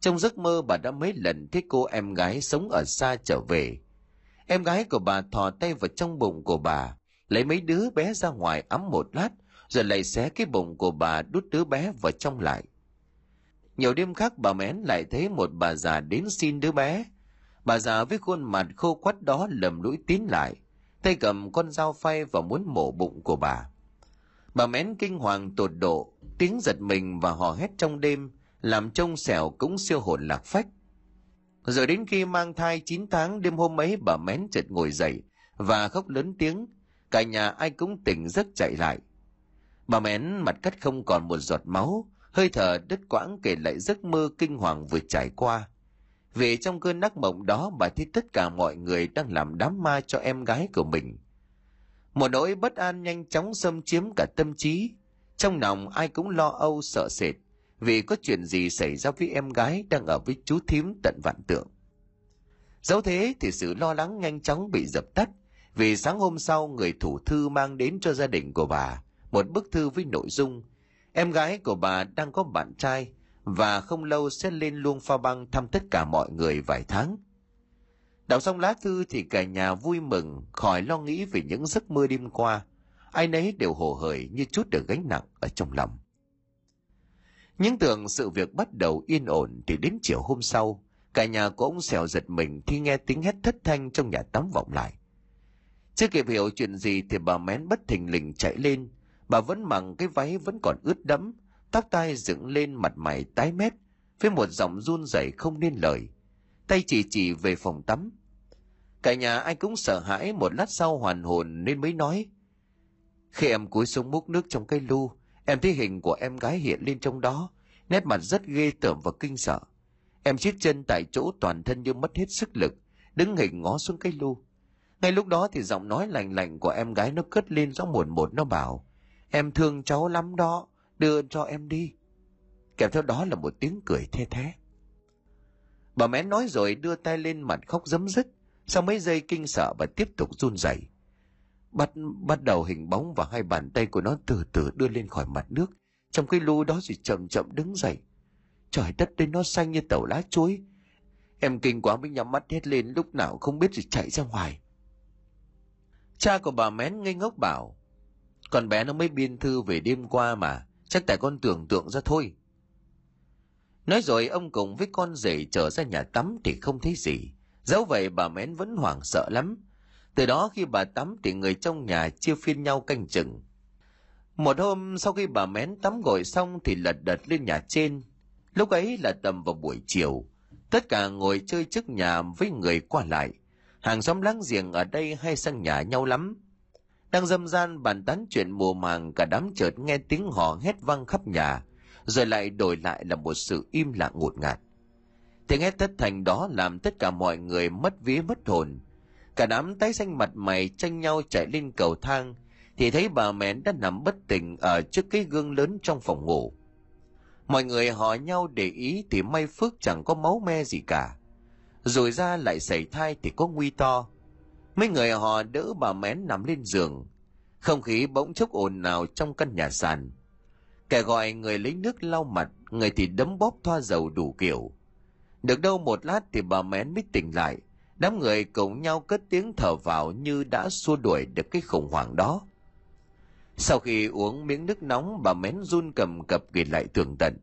Trong giấc mơ bà đã mấy lần thấy cô em gái sống ở xa trở về. Em gái của bà thò tay vào trong bụng của bà, lấy mấy đứa bé ra ngoài ấm một lát, rồi lại xé cái bụng của bà đút đứa bé vào trong lại. Nhiều đêm khác bà Mén lại thấy một bà già đến xin đứa bé. Bà già với khuôn mặt khô quắt đó lầm lũi tiến lại, tay cầm con dao phay và muốn mổ bụng của bà. Bà Mén kinh hoàng tột độ, tiếng giật mình và hò hét trong đêm làm trông Sẹo cũng siêu hồn lạc phách. Rồi đến khi mang thai chín tháng, đêm hôm ấy bà Mén chợt ngồi dậy và khóc lớn tiếng, cả nhà ai cũng tỉnh giấc chạy lại. Bà Mén mặt cắt không còn một giọt máu, hơi thở đứt quãng kể lại giấc mơ kinh hoàng vừa trải qua. Vì trong cơn ác mộng đó bà thấy tất cả mọi người đang làm đám ma cho em gái của mình. Một nỗi bất an nhanh chóng xâm chiếm cả tâm trí. Trong lòng ai cũng lo âu sợ sệt vì có chuyện gì xảy ra với em gái đang ở với chú thím tận Vạn Tượng. Dẫu thế thì sự lo lắng nhanh chóng bị dập tắt, vì sáng hôm sau người thủ thư mang đến cho gia đình của bà một bức thư với nội dung em gái của bà đang có bạn trai và không lâu sẽ lên Luang Prabang thăm tất cả mọi người vài tháng. Đọc xong lá thư thì cả nhà vui mừng, khỏi lo nghĩ về những giấc mơ đêm qua. Ai nấy đều hồ hởi như chút được gánh nặng ở trong lòng. Những tưởng sự việc bắt đầu yên ổn thì đến chiều hôm sau, cả nhà của ông Sẹo giật mình khi nghe tiếng hét thất thanh trong nhà tắm vọng lại. Chưa kịp hiểu chuyện gì thì bà Mén bất thình lình chạy lên. Bà vẫn mặc cái váy vẫn còn ướt đẫm, tóc tai dựng lên, mặt mày tái mét, với một giọng run rẩy không nên lời. tay chỉ chỉ về phòng tắm. Cả nhà ai cũng sợ hãi, một lát sau hoàn hồn nên mới nói: Khi em cúi xuống múc nước trong cái lu, em thấy hình của em gái hiện lên trong đó, nét mặt rất ghê tởm và kinh sợ. Em chết chân tại chỗ, toàn thân như mất hết sức lực, đứng hình ngó xuống cái lu. Ngay lúc đó thì giọng nói lành lành của em gái nó cất lên rõ mồn một, nó bảo: Em thương cháu lắm đó, đưa cho em đi. Kèm theo đó là một tiếng cười the thé. Bà mẹ nói rồi đưa tay lên mặt khóc rấm rứt. Sau mấy giây kinh sợ, bà tiếp tục run rẩy. Bắt bắt đầu hình bóng và hai bàn tay của nó từ từ đưa lên khỏi mặt nước. Trong cái lu đó rồi chậm chậm đứng dậy. Trời đất đến, nó xanh như tàu lá chuối. Em kinh quá mới nhắm mắt hét lên lúc nào không biết, rồi chạy ra ngoài. Cha của bà Mén ngây ngốc bảo: Con bé nó mới biên thư về đêm qua mà, chắc tại con tưởng tượng ra thôi. Nói rồi ông cùng với con rể trở ra nhà tắm thì không thấy gì. Dẫu vậy bà Mén vẫn hoảng sợ lắm. Từ đó khi bà tắm thì người trong nhà chia phiên nhau canh chừng. Một hôm sau khi bà Mén tắm gội xong thì lật đật lên nhà trên. Lúc ấy là tầm vào buổi chiều, tất cả ngồi chơi trước nhà với người qua lại. Hàng xóm láng giềng ở đây hay sang nhà nhau lắm. Đang râm ran bàn tán chuyện mùa màng, cả đám chợt nghe tiếng hò hét vang khắp nhà, rồi lại đổi lại là một sự im lặng ngột ngạt. Tiếng hét thất thành đó làm tất cả mọi người mất vía mất hồn. Cả đám tái xanh mặt mày, tranh nhau chạy lên cầu thang thì thấy bà Mén đã nằm bất tỉnh ở trước cái gương lớn trong phòng ngủ. Mọi người hò nhau để ý thì may phước chẳng có máu me gì cả. Rồi ra lại sảy thai thì có nguy to. Mấy người họ đỡ bà Mén nằm lên giường. Không khí bỗng chốc ồn ào trong căn nhà sàn. Kẻ gọi người lấy nước lau mặt, người thì đấm bóp thoa dầu đủ kiểu. Được đâu một lát thì bà Mén mới tỉnh lại. Đám người cùng nhau cất tiếng thở vào như đã xua đuổi được cái khủng hoảng đó. Sau khi uống miếng nước nóng, bà Mén run cầm cập ghi lại tường tận.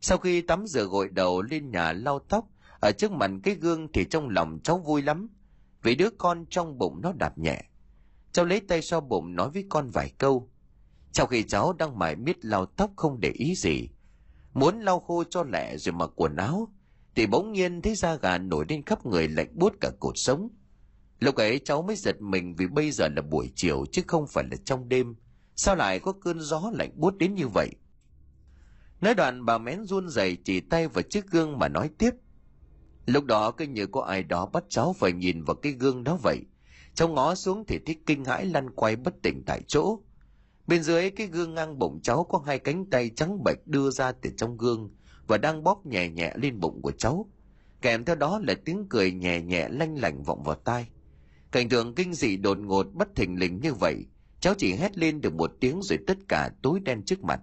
Sau khi tắm rửa gội đầu, lên nhà lau tóc, ở trước mặt cái gương thì trong lòng cháu vui lắm, vì đứa con trong bụng nó đạp nhẹ. Cháu lấy tay xoa bụng nói với con vài câu. Trong khi cháu đang mải miết lau tóc không để ý gì, muốn lau khô cho lẹ rồi mặc quần áo, thì bỗng nhiên thấy da gà nổi lên khắp người, lạnh buốt cả cột sống. Lúc ấy cháu mới giật mình, vì bây giờ là buổi chiều chứ không phải là trong đêm. Sao lại có cơn gió lạnh buốt đến như vậy? Nói đoạn bà Mén run rẩy chỉ tay vào chiếc gương mà nói tiếp. Lúc đó cứ như có ai đó bắt cháu phải nhìn vào cái gương đó vậy. Cháu ngó xuống thì thích kinh hãi lăn quay bất tỉnh tại chỗ. Bên dưới cái gương ngang bụng cháu có hai cánh tay trắng bệch đưa ra từ trong gương và đang bóp nhẹ nhẹ lên bụng của cháu. Kèm theo đó là tiếng cười nhẹ nhẹ lanh lảnh vọng vào tai. Cảnh tượng kinh dị đột ngột bất thình lình như vậy, cháu chỉ hét lên được một tiếng rồi tất cả tối đen trước mặt.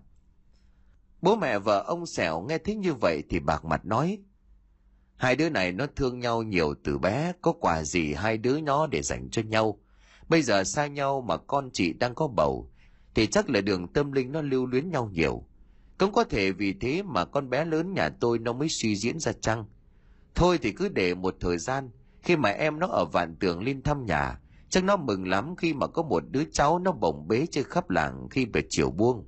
Bố mẹ vợ ông Sẻo nghe thấy như vậy thì bạc mặt nói: Hai đứa này nó thương nhau nhiều từ bé, có quà gì hai đứa nó để dành cho nhau. Bây giờ xa nhau mà con chị đang có bầu, thì chắc là đường tâm linh nó lưu luyến nhau nhiều. Cũng có thể vì thế mà con bé lớn nhà tôi nó mới suy diễn ra chăng. Thôi thì cứ để một thời gian, khi mà em nó ở Vạn Tượng lên thăm nhà, chắc nó mừng lắm khi mà có một đứa cháu nó bồng bế chơi khắp làng khi về chiều buông.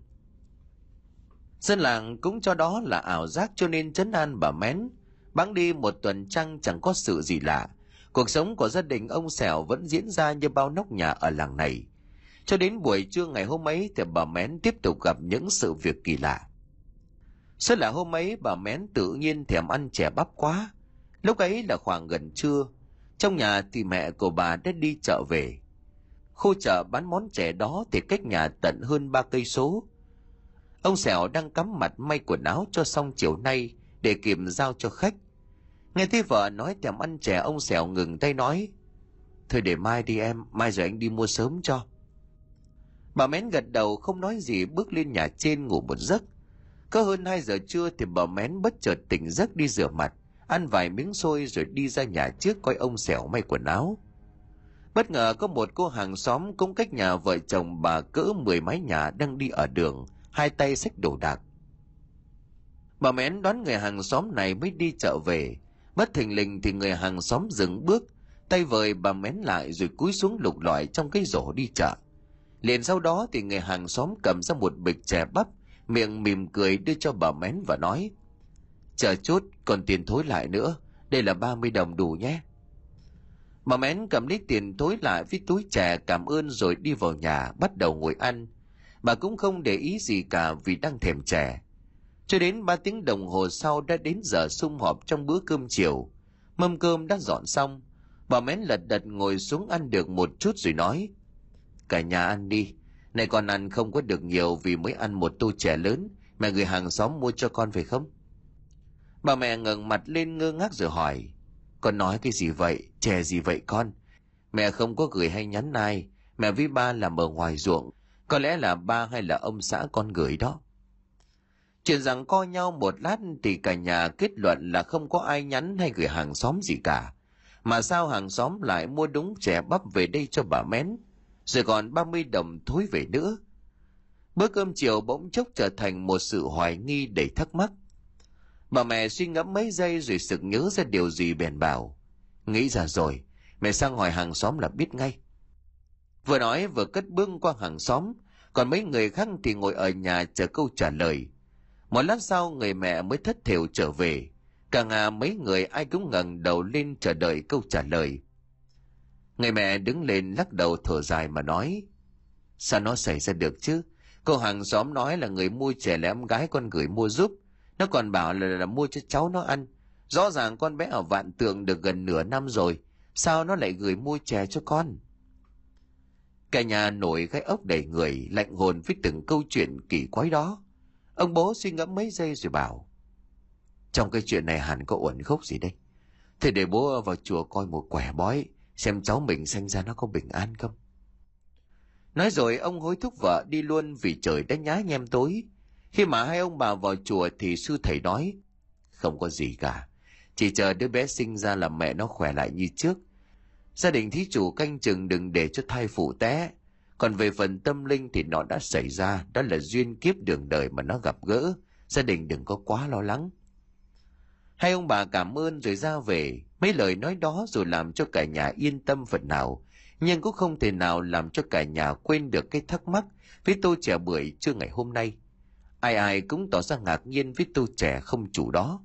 Dân làng cũng cho đó là ảo giác cho nên trấn an bà Mén. Bẵng đi một tuần trăng chẳng có sự gì lạ. Cuộc sống của gia đình ông Sẻo vẫn diễn ra như bao nóc nhà ở làng này. Cho đến buổi trưa ngày hôm ấy thì bà Mén tiếp tục gặp những sự việc kỳ lạ. Sau là hôm ấy bà Mén tự nhiên thèm ăn chè bắp quá. Lúc ấy là khoảng gần trưa. Trong nhà thì mẹ của bà đã đi chợ về. Khu chợ bán món chè đó thì cách nhà tận hơn ba cây số. Ông Sẻo đang cắm mặt may quần áo cho xong chiều nay để kịp giao cho khách. Nghe thấy vợ nói thèm ăn chè, ông Sẻo ngừng tay nói: Thôi để mai đi em, mai rồi anh đi mua sớm cho. Bà Mén gật đầu không nói gì, bước lên nhà trên ngủ một giấc. Có hơn hai giờ trưa thì bà Mén bất chợt tỉnh giấc, đi rửa mặt, ăn vài miếng xôi rồi đi ra nhà trước coi ông Sẻo may quần áo. Bất ngờ có một cô hàng xóm cũng cách nhà vợ chồng bà cỡ mười mái nhà đang đi ở đường, hai tay xách đồ đạc. Bà Mén đoán người hàng xóm này mới đi chợ về. Bất thình lình thì người hàng xóm dừng bước, tay vời bà Mén lại rồi cúi xuống lục lọi trong cái rổ đi chợ. Liền sau đó thì người hàng xóm cầm ra một bịch chè bắp, miệng mỉm cười đưa cho bà Mén và nói: Chờ chút, còn tiền thối lại nữa, đây là ba mươi đồng đủ nhé. Mà mén cầm lấy tiền tối lại với túi chè cảm ơn rồi đi vào nhà bắt đầu ngồi ăn. Bà cũng không để ý gì cả vì đang thèm chè. Cho đến ba tiếng đồng hồ sau đã đến giờ sum họp trong bữa cơm chiều. Mâm cơm đã dọn xong, bà mén lật đật ngồi xuống ăn được một chút rồi nói: "Cả nhà ăn đi, này con ăn không có được nhiều vì mới ăn một tô chè lớn, mẹ người hàng xóm mua cho con phải không?" Bà mẹ ngẩng mặt lên ngơ ngác rồi hỏi: "Con nói cái gì vậy, chè gì vậy con? Mẹ không có gửi hay nhắn ai, mẹ với ba làm ở ngoài ruộng, có lẽ là ba hay là ông xã con gửi đó." Chuyện rằng co nhau một lát thì cả nhà kết luận là không có ai nhắn hay gửi hàng xóm gì cả. Mà sao hàng xóm lại mua đúng chè bắp về đây cho bà mén, rồi còn ba mươi đồng thối về nữa. Bữa cơm chiều bỗng chốc trở thành một sự hoài nghi đầy thắc mắc. Bà mẹ suy ngẫm mấy giây rồi sực nhớ ra điều gì bèn bảo: "Nghĩ ra rồi, mẹ sang hỏi hàng xóm là biết ngay." Vừa nói vừa cất bước qua hàng xóm, còn mấy người khác thì ngồi ở nhà chờ câu trả lời. Một lát sau người mẹ mới thất thểu trở về. Cả nhà mấy người ai cũng ngẩng đầu lên chờ đợi câu trả lời. Người mẹ đứng lên lắc đầu thở dài mà nói: "Sao nó xảy ra được chứ? Cô hàng xóm nói là người mua chè là em gái con gửi mua giúp. Nó còn bảo là, là mua cho cháu nó ăn. Rõ ràng con bé ở Vạn Tượng được gần nửa năm rồi. Sao nó lại gửi mua chè cho con?" Cả nhà nổi gai ốc đầy người, lạnh hồn với từng câu chuyện kỳ quái đó. Ông bố suy ngẫm mấy giây rồi bảo: "Trong cái chuyện này hẳn có uẩn khúc gì đây. Thế để bố vào chùa coi một quẻ bói, xem cháu mình sanh ra nó có bình an không." Nói rồi ông hối thúc vợ đi luôn vì trời đã nhá nhem tối. Khi mà hai ông bà vào chùa thì sư thầy nói: "Không có gì cả, chỉ chờ đứa bé sinh ra là mẹ nó khỏe lại như trước. Gia đình thí chủ canh chừng đừng để cho thai phụ té. Còn về phần tâm linh thì nó đã xảy ra, đó là duyên kiếp đường đời mà nó gặp gỡ, gia đình đừng có quá lo lắng." Hai ông bà cảm ơn rồi ra về. Mấy lời nói đó rồi làm cho cả nhà yên tâm phần nào, nhưng cũng không thể nào làm cho cả nhà quên được cái thắc mắc với tô chè bưởi trưa ngày hôm nay. Ai ai cũng tỏ ra ngạc nhiên với tô chè không chủ đó.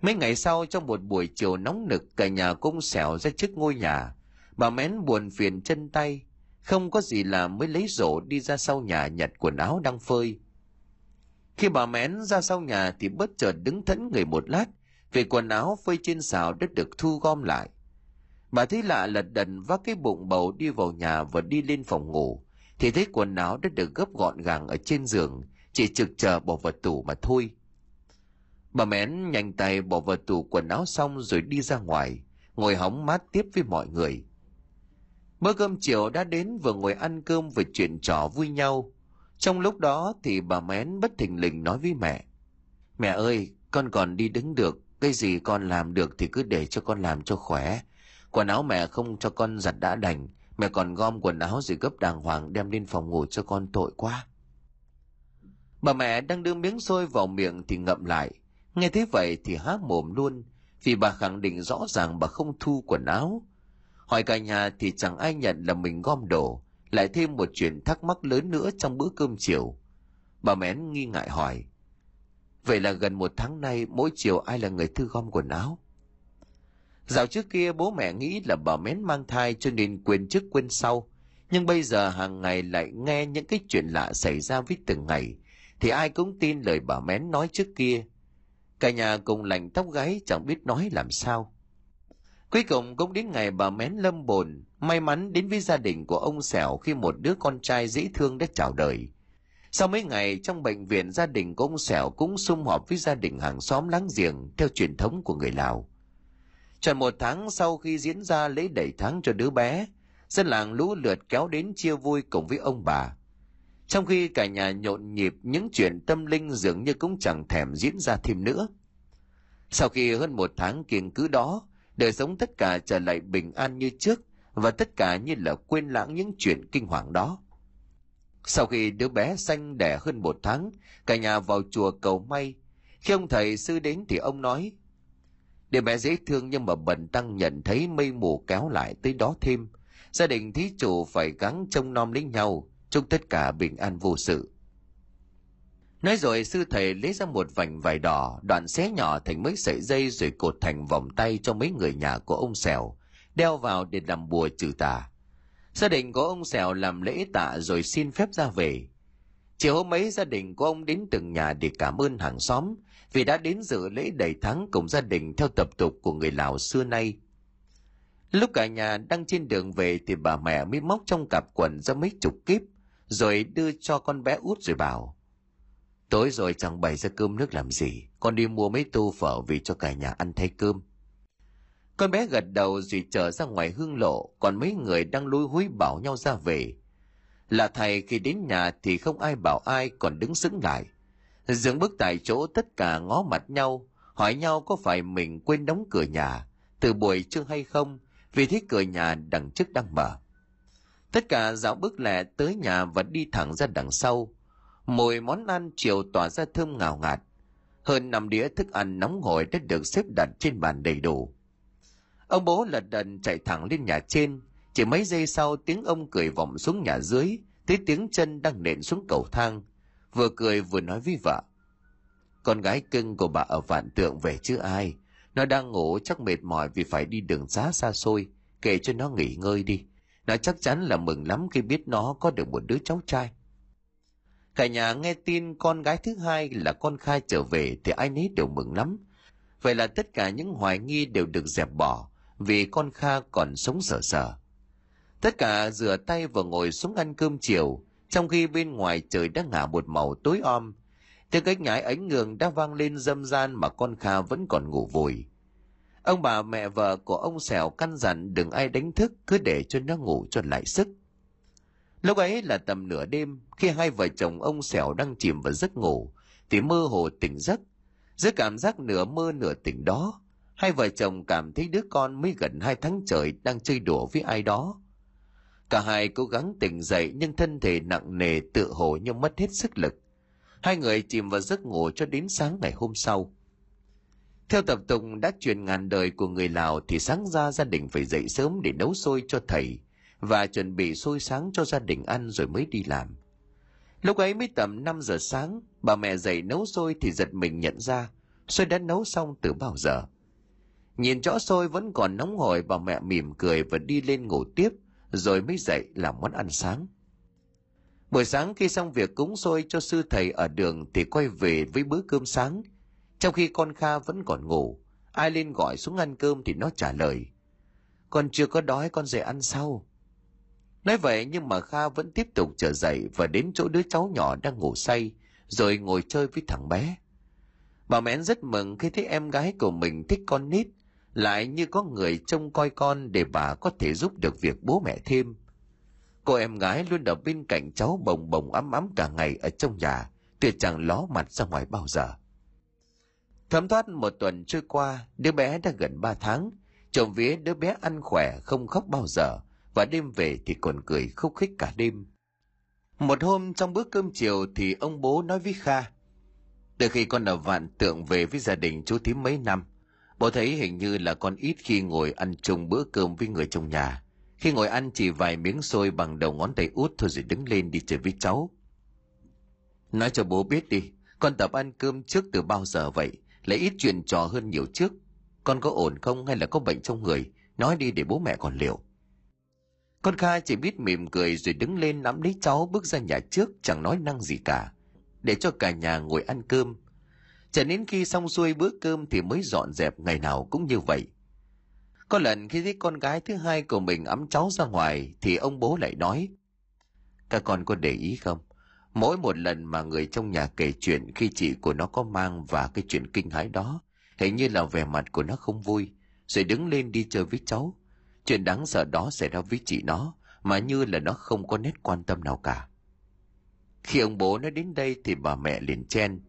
Mấy ngày sau trong một buổi chiều nóng nực, cả nhà cũng xẻo ra trước ngôi nhà. Bà mén buồn phiền chân tay, không có gì làm mới lấy rổ đi ra sau nhà nhặt quần áo đang phơi. Khi bà mén ra sau nhà thì bất chợt đứng thẫn người một lát vì quần áo phơi trên xào đã được thu gom lại. Bà thấy lạ lật đật vác cái bụng bầu đi vào nhà và đi lên phòng ngủ thì thấy quần áo đã được gấp gọn gàng ở trên giường, chỉ trực chờ bỏ vào tủ mà thôi. Bà mén nhanh tay bỏ vào tủ quần áo xong rồi đi ra ngoài ngồi hóng mát tiếp với mọi người. Bữa cơm chiều đã đến, vừa ngồi ăn cơm vừa chuyện trò vui nhau. Trong lúc đó thì bà mén bất thình lình nói với mẹ: "Mẹ ơi, con còn đi đứng được, cái gì con làm được thì cứ để cho con làm cho khỏe. Quần áo mẹ không cho con giặt đã đành, mẹ còn gom quần áo rồi gấp đàng hoàng đem lên phòng ngủ cho con tội quá." Bà mẹ đang đưa miếng xôi vào miệng thì ngậm lại. Nghe thế vậy thì há mồm luôn, vì bà khẳng định rõ ràng bà không thu quần áo. Hỏi cả nhà thì chẳng ai nhận là mình gom đổ, lại thêm một chuyện thắc mắc lớn nữa trong bữa cơm chiều. Bà mén nghi ngại hỏi: "Vậy là gần một tháng nay mỗi chiều ai là người thu gom quần áo?" Dạo trước kia bố mẹ nghĩ là bà mén mang thai cho nên quên trước quên sau, nhưng bây giờ hàng ngày lại nghe những cái chuyện lạ xảy ra với từng ngày thì ai cũng tin lời bà mén nói trước kia. Cả nhà cùng lạnh tóc gáy chẳng biết nói làm sao. Cuối cùng cũng đến ngày bà mén lâm bồn, may mắn đến với gia đình của ông Sẻo khi một đứa con trai dễ thương đã chào đời. Sau mấy ngày trong bệnh viện, gia đình của ông Sẻo cũng sum họp với gia đình hàng xóm láng giềng theo truyền thống của người Lào. Tròn một tháng sau khi diễn ra lễ đẩy tháng cho đứa bé, dân làng lũ lượt kéo đến chia vui cùng với ông bà. Trong khi cả nhà nhộn nhịp, những chuyện tâm linh dường như cũng chẳng thèm diễn ra thêm nữa. Sau khi hơn một tháng kiêng cứ đó, đời sống tất cả trở lại bình an như trước và tất cả như là quên lãng những chuyện kinh hoàng đó. Sau khi đứa bé sanh đẻ hơn một tháng, cả nhà vào chùa cầu may. Khi ông thầy sư đến thì ông nói: "Đứa bé dễ thương nhưng mà bần tăng nhận thấy mây mù kéo lại tới đó thêm. Gia đình thí chủ phải gắng trông nom lấy nhau, chúc tất cả bình an vô sự." Nói rồi sư thầy lấy ra một vành vải đỏ, đoạn xé nhỏ thành mấy sợi dây rồi cột thành vòng tay cho mấy người nhà của ông Sẻo, đeo vào để làm bùa trừ tà. Gia đình của ông Sẻo làm lễ tạ rồi xin phép ra về. Chiều hôm ấy gia đình của ông đến từng nhà để cảm ơn hàng xóm vì đã đến dự lễ đầy tháng cùng gia đình theo tập tục của người Lào xưa nay. Lúc cả nhà đang trên đường về thì bà mẹ mới móc trong cặp quần ra mấy chục kíp rồi đưa cho con bé út rồi bảo: "Tối rồi chẳng bày ra cơm nước làm gì, con đi mua mấy tô phở vì cho cả nhà ăn thay cơm." Con bé gật đầu rồi trở ra ngoài hương lộ, còn mấy người đang lúi húi bảo nhau ra về. Lạ thay khi đến nhà thì không ai bảo ai, còn đứng sững lại dừng bước tại chỗ, tất cả ngó mặt nhau hỏi nhau có phải mình quên đóng cửa nhà từ buổi trưa hay không, vì thế cửa nhà đằng trước đang mở. Tất cả dạo bước lẹ tới nhà và đi thẳng ra đằng sau. Mùi món ăn chiều tỏa ra thơm ngào ngạt, hơn năm đĩa thức ăn nóng hổi đã được xếp đặt trên bàn đầy đủ. Ông bố lật đần chạy thẳng lên nhà trên, chỉ mấy giây sau tiếng ông cười vọng xuống nhà dưới, tới tiếng chân đang nện xuống cầu thang. Vừa cười vừa nói với vợ: "Con gái cưng của bà ở Vạn Tượng về chứ ai, nó đang ngủ chắc mệt mỏi vì phải đi đường xá xa xôi, kệ cho nó nghỉ ngơi đi, nó chắc chắn là mừng lắm khi biết nó có được một đứa cháu trai." Cả nhà nghe tin con gái thứ hai là con Khai trở về thì ai nấy đều mừng lắm. Vậy là tất cả những hoài nghi đều được dẹp bỏ vì con Kha còn sống sờ sờ. Tất cả rửa tay và ngồi xuống ăn cơm chiều, trong khi bên ngoài trời đã ngả một màu tối om. Tiếng cách nhái ánh ngường đã vang lên râm ran mà con Kha vẫn còn ngủ vùi. Ông bà mẹ vợ của ông Sẻo căn dặn đừng ai đánh thức, cứ để cho nó ngủ cho lại sức. Lúc ấy là tầm nửa đêm, khi hai vợ chồng ông Sẻo đang chìm vào giấc ngủ thì mơ hồ tỉnh giấc. Giữa cảm giác nửa mơ nửa tỉnh đó, hai vợ chồng cảm thấy đứa con mới gần hai tháng trời đang chơi đùa với ai đó. Cả hai cố gắng tỉnh dậy nhưng thân thể nặng nề, tựa hồ như mất hết sức lực. Hai người chìm vào giấc ngủ cho đến sáng ngày hôm sau. Theo tập tục đã truyền ngàn đời của người Lào thì sáng ra gia đình phải dậy sớm để nấu xôi cho thầy và chuẩn bị xôi sáng cho gia đình ăn rồi mới đi làm. Lúc ấy mới tầm năm giờ sáng, bà mẹ dậy nấu xôi thì giật mình nhận ra xôi đã nấu xong từ bao giờ. Nhìn rõ xôi vẫn còn nóng hổi, bà mẹ mỉm cười và đi lên ngủ tiếp rồi mới dậy làm món ăn sáng. Buổi sáng khi xong việc cúng xôi cho sư thầy ở đường thì quay về với bữa cơm sáng. Trong khi con Kha vẫn còn ngủ, ai lên gọi xuống ăn cơm thì nó trả lời: "Con chưa có đói, con dậy ăn sau." Nói vậy nhưng mà Kha vẫn tiếp tục trở dậy và đến chỗ đứa cháu nhỏ đang ngủ say rồi ngồi chơi với thằng bé. Bà mẹ rất mừng khi thấy em gái của mình thích con nít, lại như có người trông coi con để bà có thể giúp được việc bố mẹ thêm. Cô em gái luôn ở bên cạnh cháu, bồng bồng ấm ấm cả ngày ở trong nhà, tuyệt chẳng ló mặt ra ngoài bao giờ. Thấm thoát một tuần trôi qua, đứa bé đã gần ba tháng, trộm vía đứa bé ăn khỏe không khóc bao giờ, và đêm về thì còn cười khúc khích cả đêm. Một hôm trong bữa cơm chiều thì ông bố nói với Kha: "Từ khi con ở Vạn Tượng về với gia đình chú thím mấy năm, bố thấy hình như là con ít khi ngồi ăn chung bữa cơm với người trong nhà. Khi ngồi ăn chỉ vài miếng xôi bằng đầu ngón tay út thôi rồi đứng lên đi chơi với cháu. Nói cho bố biết đi, con tập ăn cơm trước từ bao giờ vậy, lại ít chuyện trò hơn nhiều trước. Con có ổn không hay là có bệnh trong người? Nói đi để bố mẹ còn liệu." Con Kha chỉ biết mỉm cười rồi đứng lên nắm lấy cháu bước ra nhà trước, chẳng nói năng gì cả, để cho cả nhà ngồi ăn cơm. Cho đến khi xong xuôi bữa cơm thì mới dọn dẹp, ngày nào cũng như vậy. Có lần khi thấy con gái thứ hai của mình ẵm cháu ra ngoài thì ông bố lại nói: "Các con có để ý không? Mỗi một lần mà người trong nhà kể chuyện khi chị của nó có mang và cái chuyện kinh hãi đó, hình như là vẻ mặt của nó không vui, rồi đứng lên đi chơi với cháu. Chuyện đáng sợ đó xảy ra với chị nó mà như là nó không có nét quan tâm nào cả." Khi ông bố nói đến đây thì bà mẹ liền chen: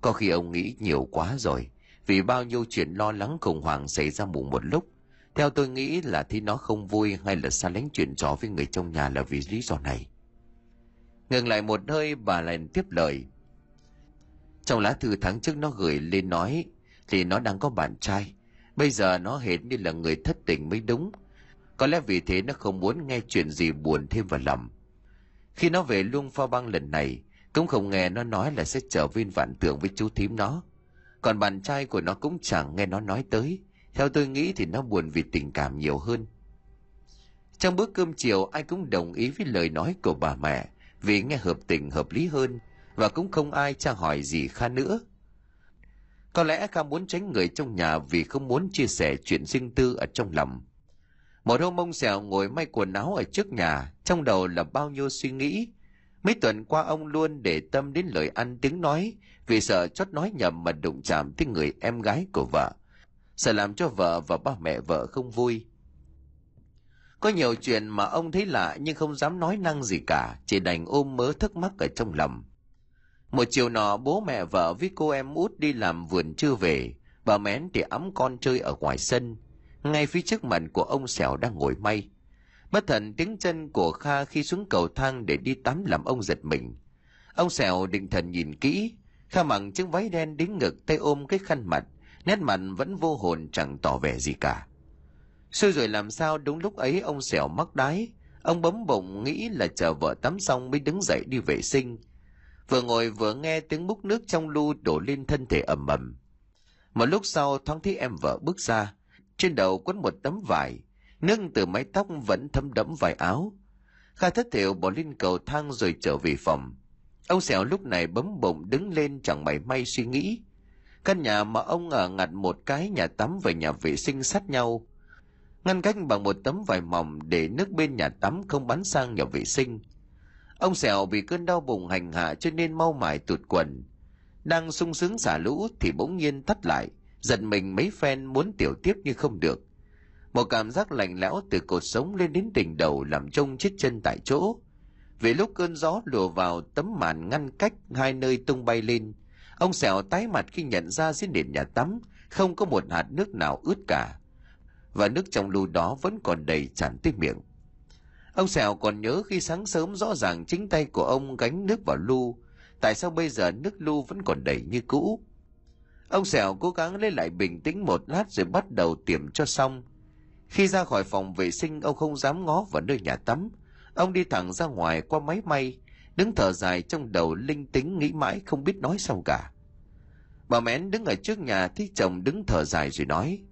"Có khi ông nghĩ nhiều quá rồi, vì bao nhiêu chuyện lo lắng khủng hoảng xảy ra mùng một lúc. Theo tôi nghĩ là thấy nó không vui hay là xa lánh chuyện trò với người trong nhà là vì lý do này." Ngừng lại một hơi, bà lại tiếp lời: "Trong lá thư tháng trước nó gửi lên nói thì nó đang có bạn trai. Bây giờ nó hệt như là người thất tình mới đúng. Có lẽ vì thế nó không muốn nghe chuyện gì buồn thêm vào lòng. Khi nó về Luang Prabang lần này Cũng không nghe nó nói là sẽ trở về Vạn Tượng với chú thím nó. Còn bạn trai của nó cũng chẳng nghe nó nói tới. Theo tôi nghĩ thì nó buồn vì tình cảm nhiều hơn. Trong bữa cơm chiều ai cũng đồng ý với lời nói của bà mẹ, vì nghe hợp tình hợp lý hơn, và cũng không ai tra hỏi gì Kha nữa. Có lẽ Kha muốn tránh người trong nhà vì không muốn chia sẻ chuyện riêng tư ở trong lòng. Một hôm ông Sẹo ngồi may quần áo ở trước nhà, trong đầu là bao nhiêu suy nghĩ. Mấy tuần qua ông luôn để tâm đến lời ăn tiếng nói, vì sợ chót nói nhầm mà đụng chạm tới người em gái của vợ, sợ làm cho vợ và ba mẹ vợ không vui. Có nhiều chuyện mà ông thấy lạ nhưng không dám nói năng gì cả, chỉ đành ôm mớ thắc mắc ở trong lòng. Một chiều nọ bố mẹ vợ với cô em út đi làm vườn chưa về, bà Mén thì ẵm con chơi ở ngoài sân, ngay phía trước mặt của ông Sẻo đang ngồi may. Bất thần tiếng chân của Kha khi xuống cầu thang để đi tắm làm ông giật mình. Ông Sẻo định thần nhìn kỹ, Kha mặc chiếc váy đen đến ngực, tay ôm cái khăn mặt, nét mặt vẫn vô hồn chẳng tỏ vẻ gì cả. Xui rồi làm sao đúng lúc ấy ông Sẻo mắc đái, ông bấm bụng nghĩ là chờ vợ tắm xong mới đứng dậy đi vệ sinh. Vừa ngồi vừa nghe tiếng múc nước trong lu đổ lên thân thể ầm ầm. Một lúc sau thoáng thấy em vợ bước ra, trên đầu quấn một tấm vải, nước từ mái tóc vẫn thấm đẫm vải áo. Kha thất thểu bỏ lên cầu thang rồi trở về phòng. Ông Sẻo lúc này bấm bụng đứng lên chẳng mảy may suy nghĩ. Căn nhà mà ông ở ngặt một cái nhà tắm và nhà vệ sinh sát nhau, ngăn cách bằng một tấm vải mỏng để nước bên nhà tắm không bắn sang nhà vệ sinh. Ông Sẹo vì cơn đau bụng hành hạ cho nên mau mải tụt quần. Đang sung sướng xả lũ thì bỗng nhiên thắt lại, giật mình mấy phen muốn tiểu tiếp nhưng không được. Một cảm giác lạnh lẽo từ cột sống lên đến đỉnh đầu làm trông chết chân tại chỗ. Vì lúc cơn gió lùa vào tấm màn ngăn cách hai nơi tung bay lên, ông Sẹo tái mặt khi nhận ra dưới nền nhà tắm không có một hạt nước nào ướt cả, và nước trong lu đó vẫn còn đầy tràn tới miệng. Ông Sẹo còn nhớ khi sáng sớm rõ ràng chính tay của ông gánh nước vào lu, tại sao bây giờ nước lu vẫn còn đầy như cũ? Ông Sẹo cố gắng lấy lại bình tĩnh một lát rồi bắt đầu tiệm cho xong. Khi ra khỏi phòng vệ sinh ông không dám ngó vào nơi nhà tắm, ông đi thẳng ra ngoài qua máy may, đứng thở dài trong đầu linh tính nghĩ mãi không biết nói sao cả. Bà Mén đứng ở trước nhà thấy chồng đứng thở dài rồi nói: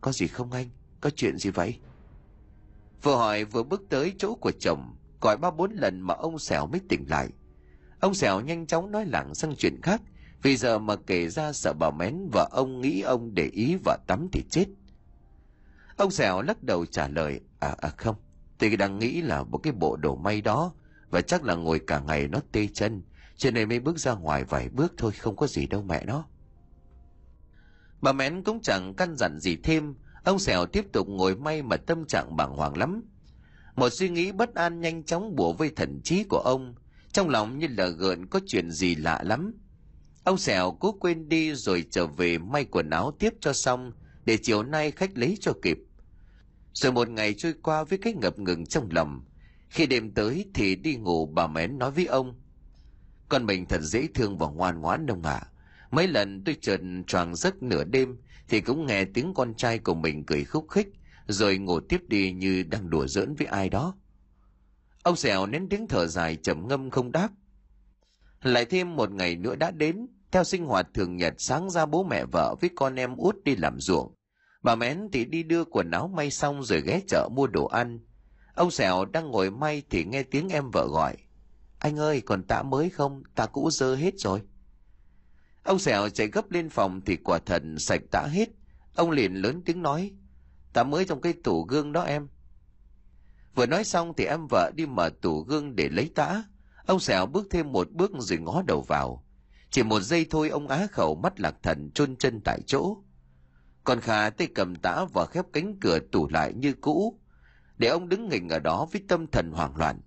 "Có gì không anh? Có chuyện gì vậy?" Vừa hỏi vừa bước tới chỗ của chồng, gọi ba bốn lần mà ông Sẻo mới tỉnh lại. Ông Sẻo nhanh chóng nói lảng sang chuyện khác, vì giờ mà kể ra sợ bà Mén và ông nghĩ ông để ý và tắm thì chết. Ông Sẻo lắc đầu trả lời: à, à không, tôi đang nghĩ là một cái bộ đồ may đó, và chắc là ngồi cả ngày nó tê chân, cho nên mới bước ra ngoài vài bước thôi, không có gì đâu mẹ nó." Bà Mén cũng chẳng căn dặn gì thêm. Ông Sẻo tiếp tục ngồi may mà tâm trạng bàng hoàng lắm. Một suy nghĩ bất an nhanh chóng bủa vây thần trí của ông, trong lòng như là gợn có chuyện gì lạ lắm. Ông Sẻo cố quên đi rồi trở về may quần áo tiếp cho xong, để chiều nay khách lấy cho kịp. Rồi một ngày trôi qua với cái ngập ngừng trong lòng. Khi đêm tới thì đi ngủ, bà Mén nói với ông: "Con mình thật dễ thương và ngoan ngoãn ông ạ. Mấy lần tôi chợt choàng giấc nửa đêm thì cũng nghe tiếng con trai của mình cười khúc khích rồi ngủ tiếp đi như đang đùa giỡn với ai đó." Ông Sẻo nén tiếng thở dài trầm ngâm không đáp. Lại thêm một ngày nữa đã đến. Theo sinh hoạt thường nhật, sáng ra bố mẹ vợ với con em út đi làm ruộng, bà Mén thì đi đưa quần áo may xong rồi ghé chợ mua đồ ăn. Ông Sẻo đang ngồi may thì nghe tiếng em vợ gọi: "Anh ơi, còn tã mới không? Tã cũ dơ hết rồi." Ông Sẻo chạy gấp lên phòng thì quả thật sạch tã hết. Ông liền lớn tiếng nói: "Tã mới trong cái tủ gương đó em." Vừa nói xong thì em vợ đi mở tủ gương để lấy tã. Ông Sẻo bước thêm một bước rồi ngó đầu vào. Chỉ một giây thôi ông á khẩu mắt lạc thần, chôn chân tại chỗ. Còn Kha tay cầm tã và khép cánh cửa tủ lại như cũ, để ông đứng nghịch ở đó với tâm thần hoảng loạn.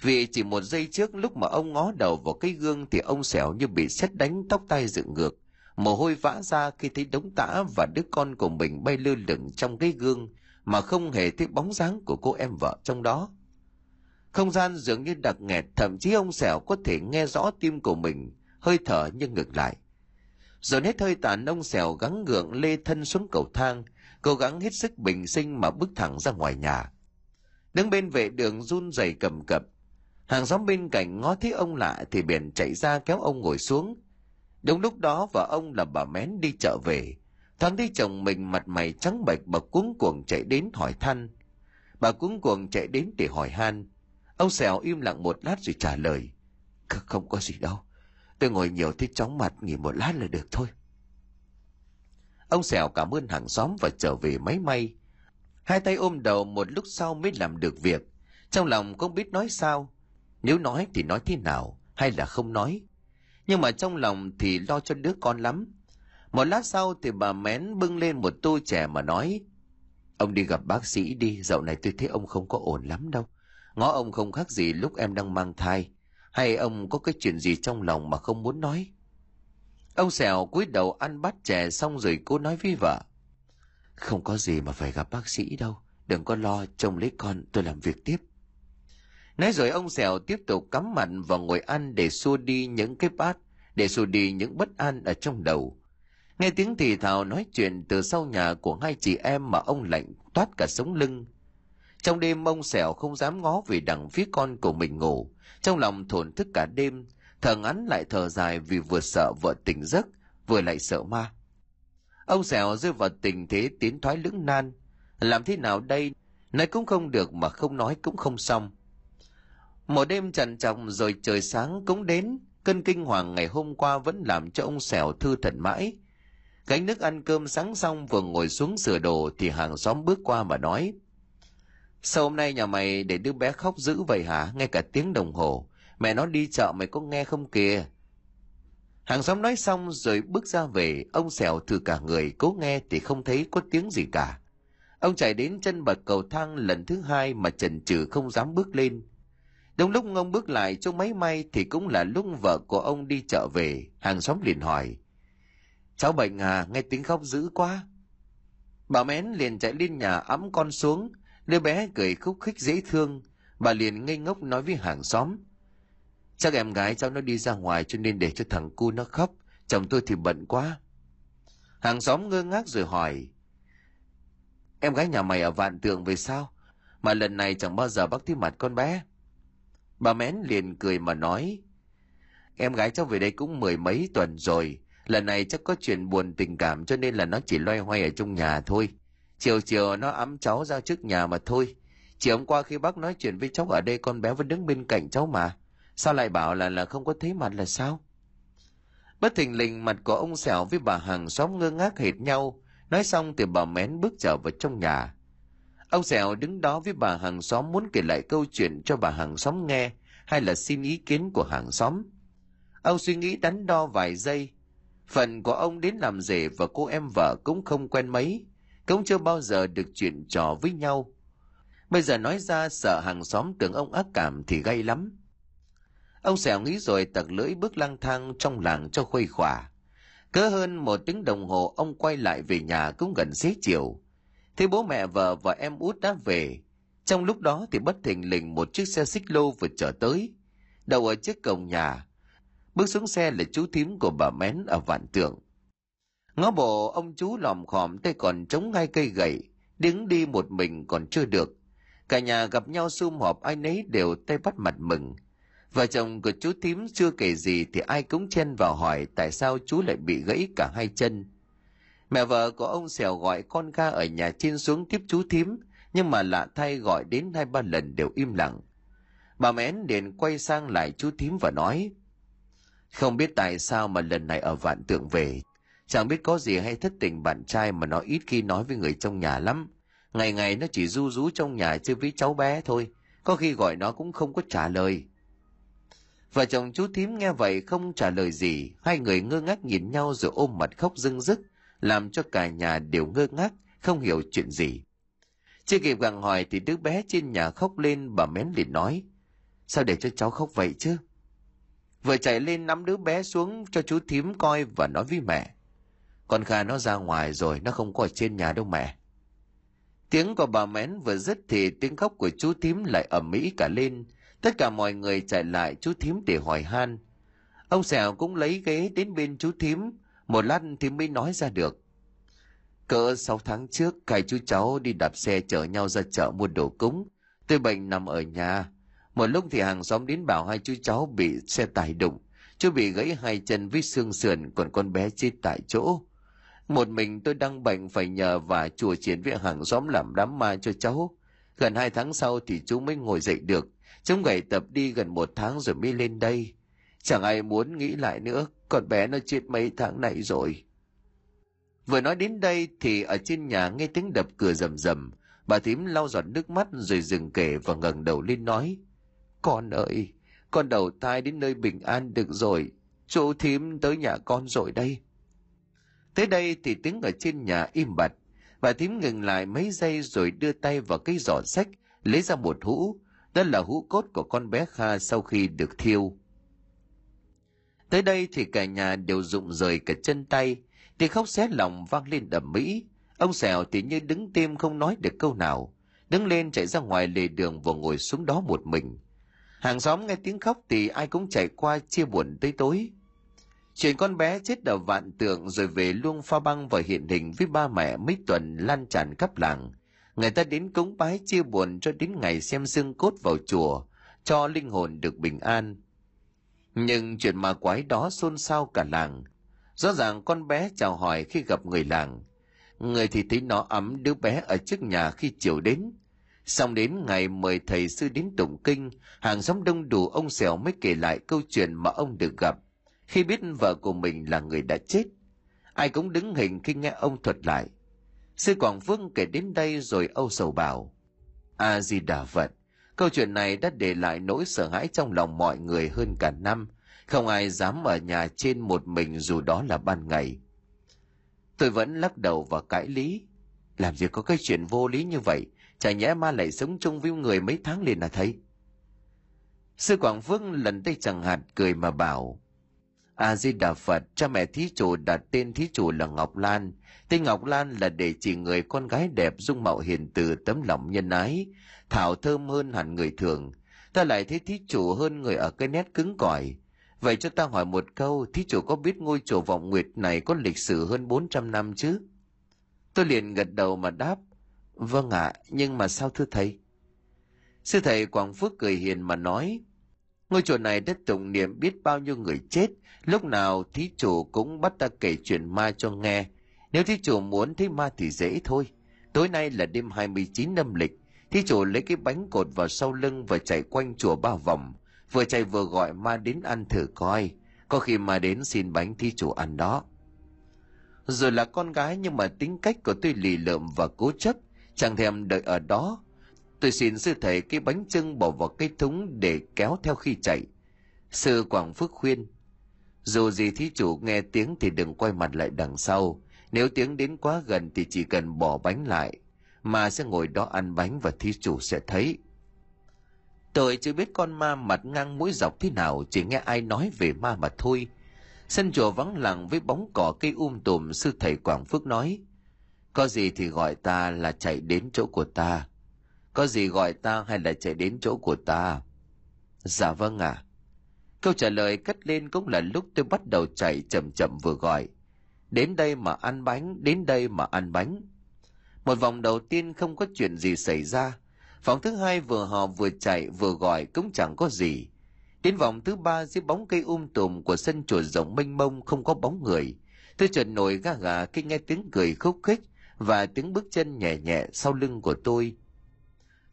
Vì chỉ một giây trước lúc mà ông ngó đầu vào cái gương thì ông Sẻo như bị sét đánh, tóc tai dựng ngược, mồ hôi vã ra khi thấy đống tã và đứa con của mình bay lơ lửng trong cái gương mà không hề thấy bóng dáng của cô em vợ trong đó. Không gian dường như đặc nghẹt, thậm chí ông Sẻo có thể nghe rõ tim của mình, hơi thở nhưng ngược lại. Rồi hết hơi tàn, ông Sẻo gắng gượng lê thân xuống cầu thang, cố gắng hết sức bình sinh mà bước thẳng ra ngoài nhà. Đứng bên vệ đường run rẩy cầm cập. Hàng xóm bên cạnh ngó thấy ông lạ thì bèn chạy ra kéo ông ngồi xuống. Đúng lúc đó vợ ông là bà Mén đi chợ về, thoáng thấy chồng mình mặt mày trắng bệch, bà cuống cuồng chạy đến hỏi han. Bà cuống cuồng chạy đến để hỏi han. Ông Sèo im lặng một lát rồi trả lời: "Không có gì đâu, tôi ngồi nhiều thấy chóng mặt, nghỉ một lát là được thôi." Ông Sèo cảm ơn hàng xóm và trở về máy may. Hai tay ôm đầu một lúc sau mới làm được việc. Trong lòng không biết nói sao, nếu nói thì nói thế nào, hay là không nói. Nhưng mà trong lòng thì lo cho đứa con lắm. Một lát sau thì bà Mén bưng lên một tô chè mà nói: "Ông đi gặp bác sĩ đi, dạo này tôi thấy ông không có ổn lắm đâu. Ngó ông không khác gì lúc em đang mang thai. Hay ông có cái chuyện gì trong lòng mà không muốn nói?" Ông Sèo cúi đầu ăn bát chè xong rồi cô nói với vợ: "Không có gì mà phải gặp bác sĩ đâu, đừng có lo, trông lấy con, tôi làm việc tiếp." Nói rồi ông Sèo tiếp tục cắm mặt và ngồi ăn để xua đi những cái bát, để xua đi những bất an ở trong đầu. Nghe tiếng thì thào nói chuyện từ sau nhà của hai chị em mà ông lạnh toát cả sống lưng. Trong đêm ông Sèo không dám ngó về đằng phía con của mình ngủ, trong lòng thổn thức cả đêm, thở ngắn lại thở dài vì vừa sợ vợ tỉnh giấc, vừa lại sợ ma. Ông Sèo rơi vào tình thế tiến thoái lưỡng nan. Làm thế nào đây? Nói cũng không được mà không nói cũng không xong. Một đêm trằn trọc rồi trời sáng cũng đến. Cơn kinh hoàng ngày hôm qua vẫn làm cho ông Sèo thư thần mãi. Gánh nước ăn cơm sáng xong vừa ngồi xuống sửa đồ thì hàng xóm bước qua mà nói: "Sao hôm nay nhà mày để đứa bé khóc dữ vậy hả? Ngay cả tiếng đồng hồ. Mẹ nó đi chợ mày có nghe không kìa?" Hàng xóm nói xong rồi bước ra về. Ông Sèo thử cả người cố nghe thì không thấy có tiếng gì cả. Ông chạy đến chân bậc cầu thang lần thứ hai mà chần chừ không dám bước lên. Đúng lúc ông bước lại chỗ máy may thì cũng là lúc vợ của ông đi chợ về. Hàng xóm liền hỏi: "Cháu bệnh à, nghe tiếng khóc dữ quá." Bà Mén liền chạy lên nhà ẵm con xuống. Đứa bé cười khúc khích dễ thương. Bà liền ngây ngốc nói với hàng xóm: "Chắc em gái cháu nó đi ra ngoài cho nên để cho thằng cu nó khóc, chồng tôi thì bận quá." Hàng xóm ngơ ngác rồi hỏi: "Em gái nhà mày ở Vạn Tượng về sao? Mà lần này chẳng bao giờ bác thấy mặt con bé." Bà Mén liền cười mà nói: "Em gái cháu về đây cũng mười mấy tuần rồi, lần này chắc có chuyện buồn tình cảm cho nên là nó chỉ loay hoay ở trong nhà thôi. Chiều chiều nó ẵm cháu ra trước nhà mà thôi. Chiều hôm qua khi bác nói chuyện với cháu ở đây con bé vẫn đứng bên cạnh cháu mà. Sao lại bảo là là không có thấy mặt là sao?" Bất thình lình mặt của ông Sẻo với bà hàng xóm ngơ ngác hệt nhau. Nói xong thì bà Mén bước trở vào trong nhà. Ông Sẻo đứng đó với bà hàng xóm muốn kể lại câu chuyện cho bà hàng xóm nghe hay là xin ý kiến của hàng xóm. Ông suy nghĩ đắn đo vài giây. Phần của ông đến làm rể và cô em vợ cũng không quen mấy, cũng chưa bao giờ được chuyện trò với nhau. Bây giờ nói ra sợ hàng xóm tưởng ông ác cảm thì gay lắm. Ông Sẻo nghĩ rồi tặc lưỡi bước lang thang trong làng cho khuây khỏa. Cỡ hơn một tiếng đồng hồ ông quay lại về nhà cũng gần xế chiều. Thế bố mẹ vợ và em út đã về. Trong lúc đó thì bất thình lình một chiếc xe xích lô vừa chở tới, đậu ở trước cổng nhà. Bước xuống xe là chú Thím của bà Mén ở Vạn Tượng. Ngó bộ ông chú lòm khòm tay còn chống hai cây gậy, đứng đi một mình còn chưa được. Cả nhà gặp nhau sum họp ai nấy đều tay bắt mặt mừng. Vợ chồng của chú Thím chưa kể gì thì ai cũng chen vào hỏi tại sao chú lại bị gãy cả hai chân. Mẹ vợ của ông Sèo gọi con ga ở nhà trên xuống tiếp chú Thím, nhưng mà lạ thay gọi đến hai ba lần đều im lặng. Bà Mén liền quay sang lại chú Thím và nói: "Không biết tại sao mà lần này ở Vạn Tượng về, chẳng biết có gì hay thất tình bạn trai mà nó ít khi nói với người trong nhà lắm. Ngày ngày nó chỉ ru rú trong nhà chơi với cháu bé thôi, có khi gọi nó cũng không có trả lời." Vợ chồng chú Thím nghe vậy không trả lời gì, hai người ngơ ngác nhìn nhau rồi ôm mặt khóc rưng rức, làm cho cả nhà đều ngơ ngác, không hiểu chuyện gì. Chưa kịp gặng hỏi thì đứa bé trên nhà khóc lên, bà Mén liền nói: "Sao để cho cháu khóc vậy chứ?" Vừa chạy lên nắm đứa bé xuống cho chú Thím coi và nói với mẹ: "Con Kha nó ra ngoài rồi, nó không có ở trên nhà đâu mẹ." Tiếng của bà Mén vừa dứt thì tiếng khóc của chú Thím lại ầm ĩ cả lên. Tất cả mọi người chạy lại chú Thím để hỏi han. Ông Sẻo cũng lấy ghế đến bên chú Thím, một lát thì mới nói ra được: "Cỡ sáu tháng trước, hai chú cháu đi đạp xe chở nhau ra chợ mua đồ cúng. Tôi bệnh nằm ở nhà, Một lúc thì hàng xóm đến bảo hai chú cháu bị xe tải đụng, chú bị gãy hai chân với xương sườn, còn con bé chết tại chỗ. Một mình tôi đang bệnh phải nhờ và chùa chiến với hàng xóm làm đám ma cho cháu. Gần hai tháng sau thì chú mới ngồi dậy được. Chú gầy tập đi gần một tháng rồi mới lên đây. Chẳng ai muốn nghĩ lại nữa, con bé nó chết mấy tháng này rồi. Vừa nói đến đây thì ở trên nhà nghe tiếng đập cửa rầm rầm. Bà Thím lau giọt nước mắt rồi dừng kể và ngẩng đầu lên nói: Con ơi, con đầu thai đến nơi bình an được rồi, chú Thím tới nhà con rồi đây. Tới đây thì tiếng ở trên nhà im bặt. Bà Thím ngừng lại mấy giây rồi đưa tay vào cái giỏ sách lấy ra một hũ, đó là hũ cốt của con bé Kha sau khi được thiêu. Tới đây thì cả nhà đều rụng rời cả chân tay, tiếng khóc xé lòng vang lên ầm ĩ. Ông Sẹo thì như đứng tim không nói được câu nào, đứng lên chạy ra ngoài lề đường và ngồi xuống đó một mình. Hàng xóm nghe tiếng khóc thì ai cũng chạy qua chia buồn tới tối. Chuyện con bé chết ở Vạn Tượng rồi về Luang Prabang và hiện hình với ba mẹ mấy tuần lan tràn khắp làng. Người ta đến cúng bái chia buồn cho đến ngày xem xương cốt vào chùa, cho linh hồn được bình an. Nhưng chuyện ma quái đó xôn xao cả làng. Rõ ràng con bé chào hỏi khi gặp người làng. Người thì thấy nó ấm đứa bé ở trước nhà khi chiều đến. Xong đến ngày mời thầy sư đến tụng kinh, hàng xóm đông đủ, ông Sẹo mới kể lại câu chuyện mà ông được gặp khi biết vợ của mình là người đã chết. Ai cũng đứng hình khi nghe ông thuật lại. Sư Quảng Vương kể đến đây rồi âu sầu bảo: A Di Đà Phật, câu chuyện này đã để lại nỗi sợ hãi trong lòng mọi người hơn cả năm. Không ai dám ở nhà trên một mình dù đó là ban ngày. Tôi vẫn lắc đầu và cãi lý: Làm gì có cái chuyện vô lý như vậy, chả nhẽ ma lại sống chung với người mấy tháng liền là thấy. Sư Quảng Vương lần tay chẳng hạt cười mà bảo: A Di Đà Phật, cha mẹ thí chủ đặt tên thí chủ là Ngọc Lan. Tên Ngọc Lan là để chỉ người con gái đẹp, dung mạo hiền từ, tấm lòng nhân ái, thảo thơm hơn hẳn người thường. Ta lại thấy thí chủ hơn người ở cái nét cứng cỏi. Vậy cho ta hỏi một câu, thí chủ có biết ngôi chùa Vọng Nguyệt này có lịch sử hơn bốn trăm năm chứ? Tôi liền gật đầu mà đáp: Vâng ạ, à, nhưng mà sao thưa thầy? Sư thầy Quảng Phước cười hiền mà nói: Ngôi chùa này đã tụng niệm biết bao nhiêu người chết, lúc nào thí chủ cũng bắt ta kể chuyện ma cho nghe. Nếu thí chủ muốn thấy ma thì dễ thôi. Tối nay là đêm hai mươi chín âm lịch, thí chủ lấy cái bánh cột vào sau lưng và chạy quanh chùa ba vòng, vừa chạy vừa gọi ma đến ăn thử coi, có khi ma đến xin bánh thí chủ ăn đó. Rồi là con gái nhưng mà tính cách của tôi lì lợm và cố chấp, chẳng thèm đợi ở đó. Tôi xin sư thầy cái bánh chưng bỏ vào cái thúng để kéo theo khi chạy. Sư Quảng Phước khuyên: Dù gì thí chủ nghe tiếng thì đừng quay mặt lại đằng sau, nếu tiếng đến quá gần thì chỉ cần bỏ bánh lại, ma sẽ ngồi đó ăn bánh và thí chủ sẽ thấy. Tôi chưa biết con ma mặt ngang mũi dọc thế nào, chỉ nghe ai nói về ma mà thôi. Sân chùa vắng lặng với bóng cỏ cây um tùm, sư thầy Quảng Phước nói: Có gì thì gọi ta là chạy đến chỗ của ta. Có gì gọi ta hay là chạy đến chỗ của ta? Dạ vâng ạ. À. Câu trả lời cất lên cũng là lúc tôi bắt đầu chạy chậm chậm vừa gọi: Đến đây mà ăn bánh, đến đây mà ăn bánh. Một vòng đầu tiên không có chuyện gì xảy ra. Vòng thứ hai vừa hò vừa chạy vừa gọi cũng chẳng có gì. Đến vòng thứ ba, dưới bóng cây um tùm của sân chùa rộng mênh mông không có bóng người. Tôi chợt nổi ga gà khi nghe tiếng cười khúc khích và tiếng bước chân nhẹ nhẹ sau lưng của tôi.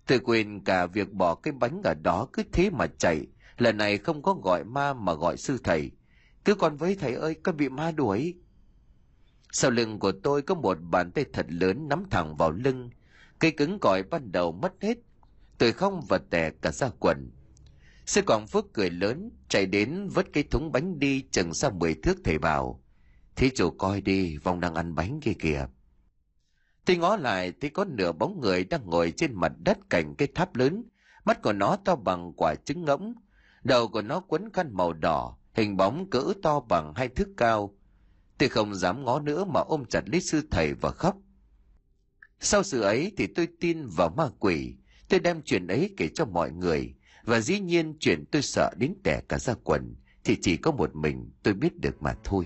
Tôi quên cả việc bỏ cái bánh ở đó, cứ thế mà chạy. Lần này không có gọi ma mà gọi sư thầy: Cứ con với thầy ơi, con bị ma đuổi. Sau lưng của tôi có một bàn tay thật lớn nắm thẳng vào lưng. Cây cứng cỏi ban đầu mất hết, tôi không vật tè cả ra quần. Sư Quảng Phước cười lớn, chạy đến vớt cái thúng bánh đi chừng ra mười thước. Thầy bảo: Thí chủ coi đi, vong đang ăn bánh kia kìa. Tôi ngó lại thấy có nửa bóng người đang ngồi trên mặt đất cạnh cái tháp lớn. Mắt của nó to bằng quả trứng ngỗng, đầu của nó quấn khăn màu đỏ, hình bóng cỡ to bằng hai thước cao. Tôi không dám ngó nữa mà ôm chặt lấy sư thầy và khóc. Sau sự ấy thì tôi tin vào ma quỷ. Tôi đem chuyện ấy kể cho mọi người, và dĩ nhiên chuyện tôi sợ đến tè cả ra quần thì chỉ có một mình tôi biết được mà thôi.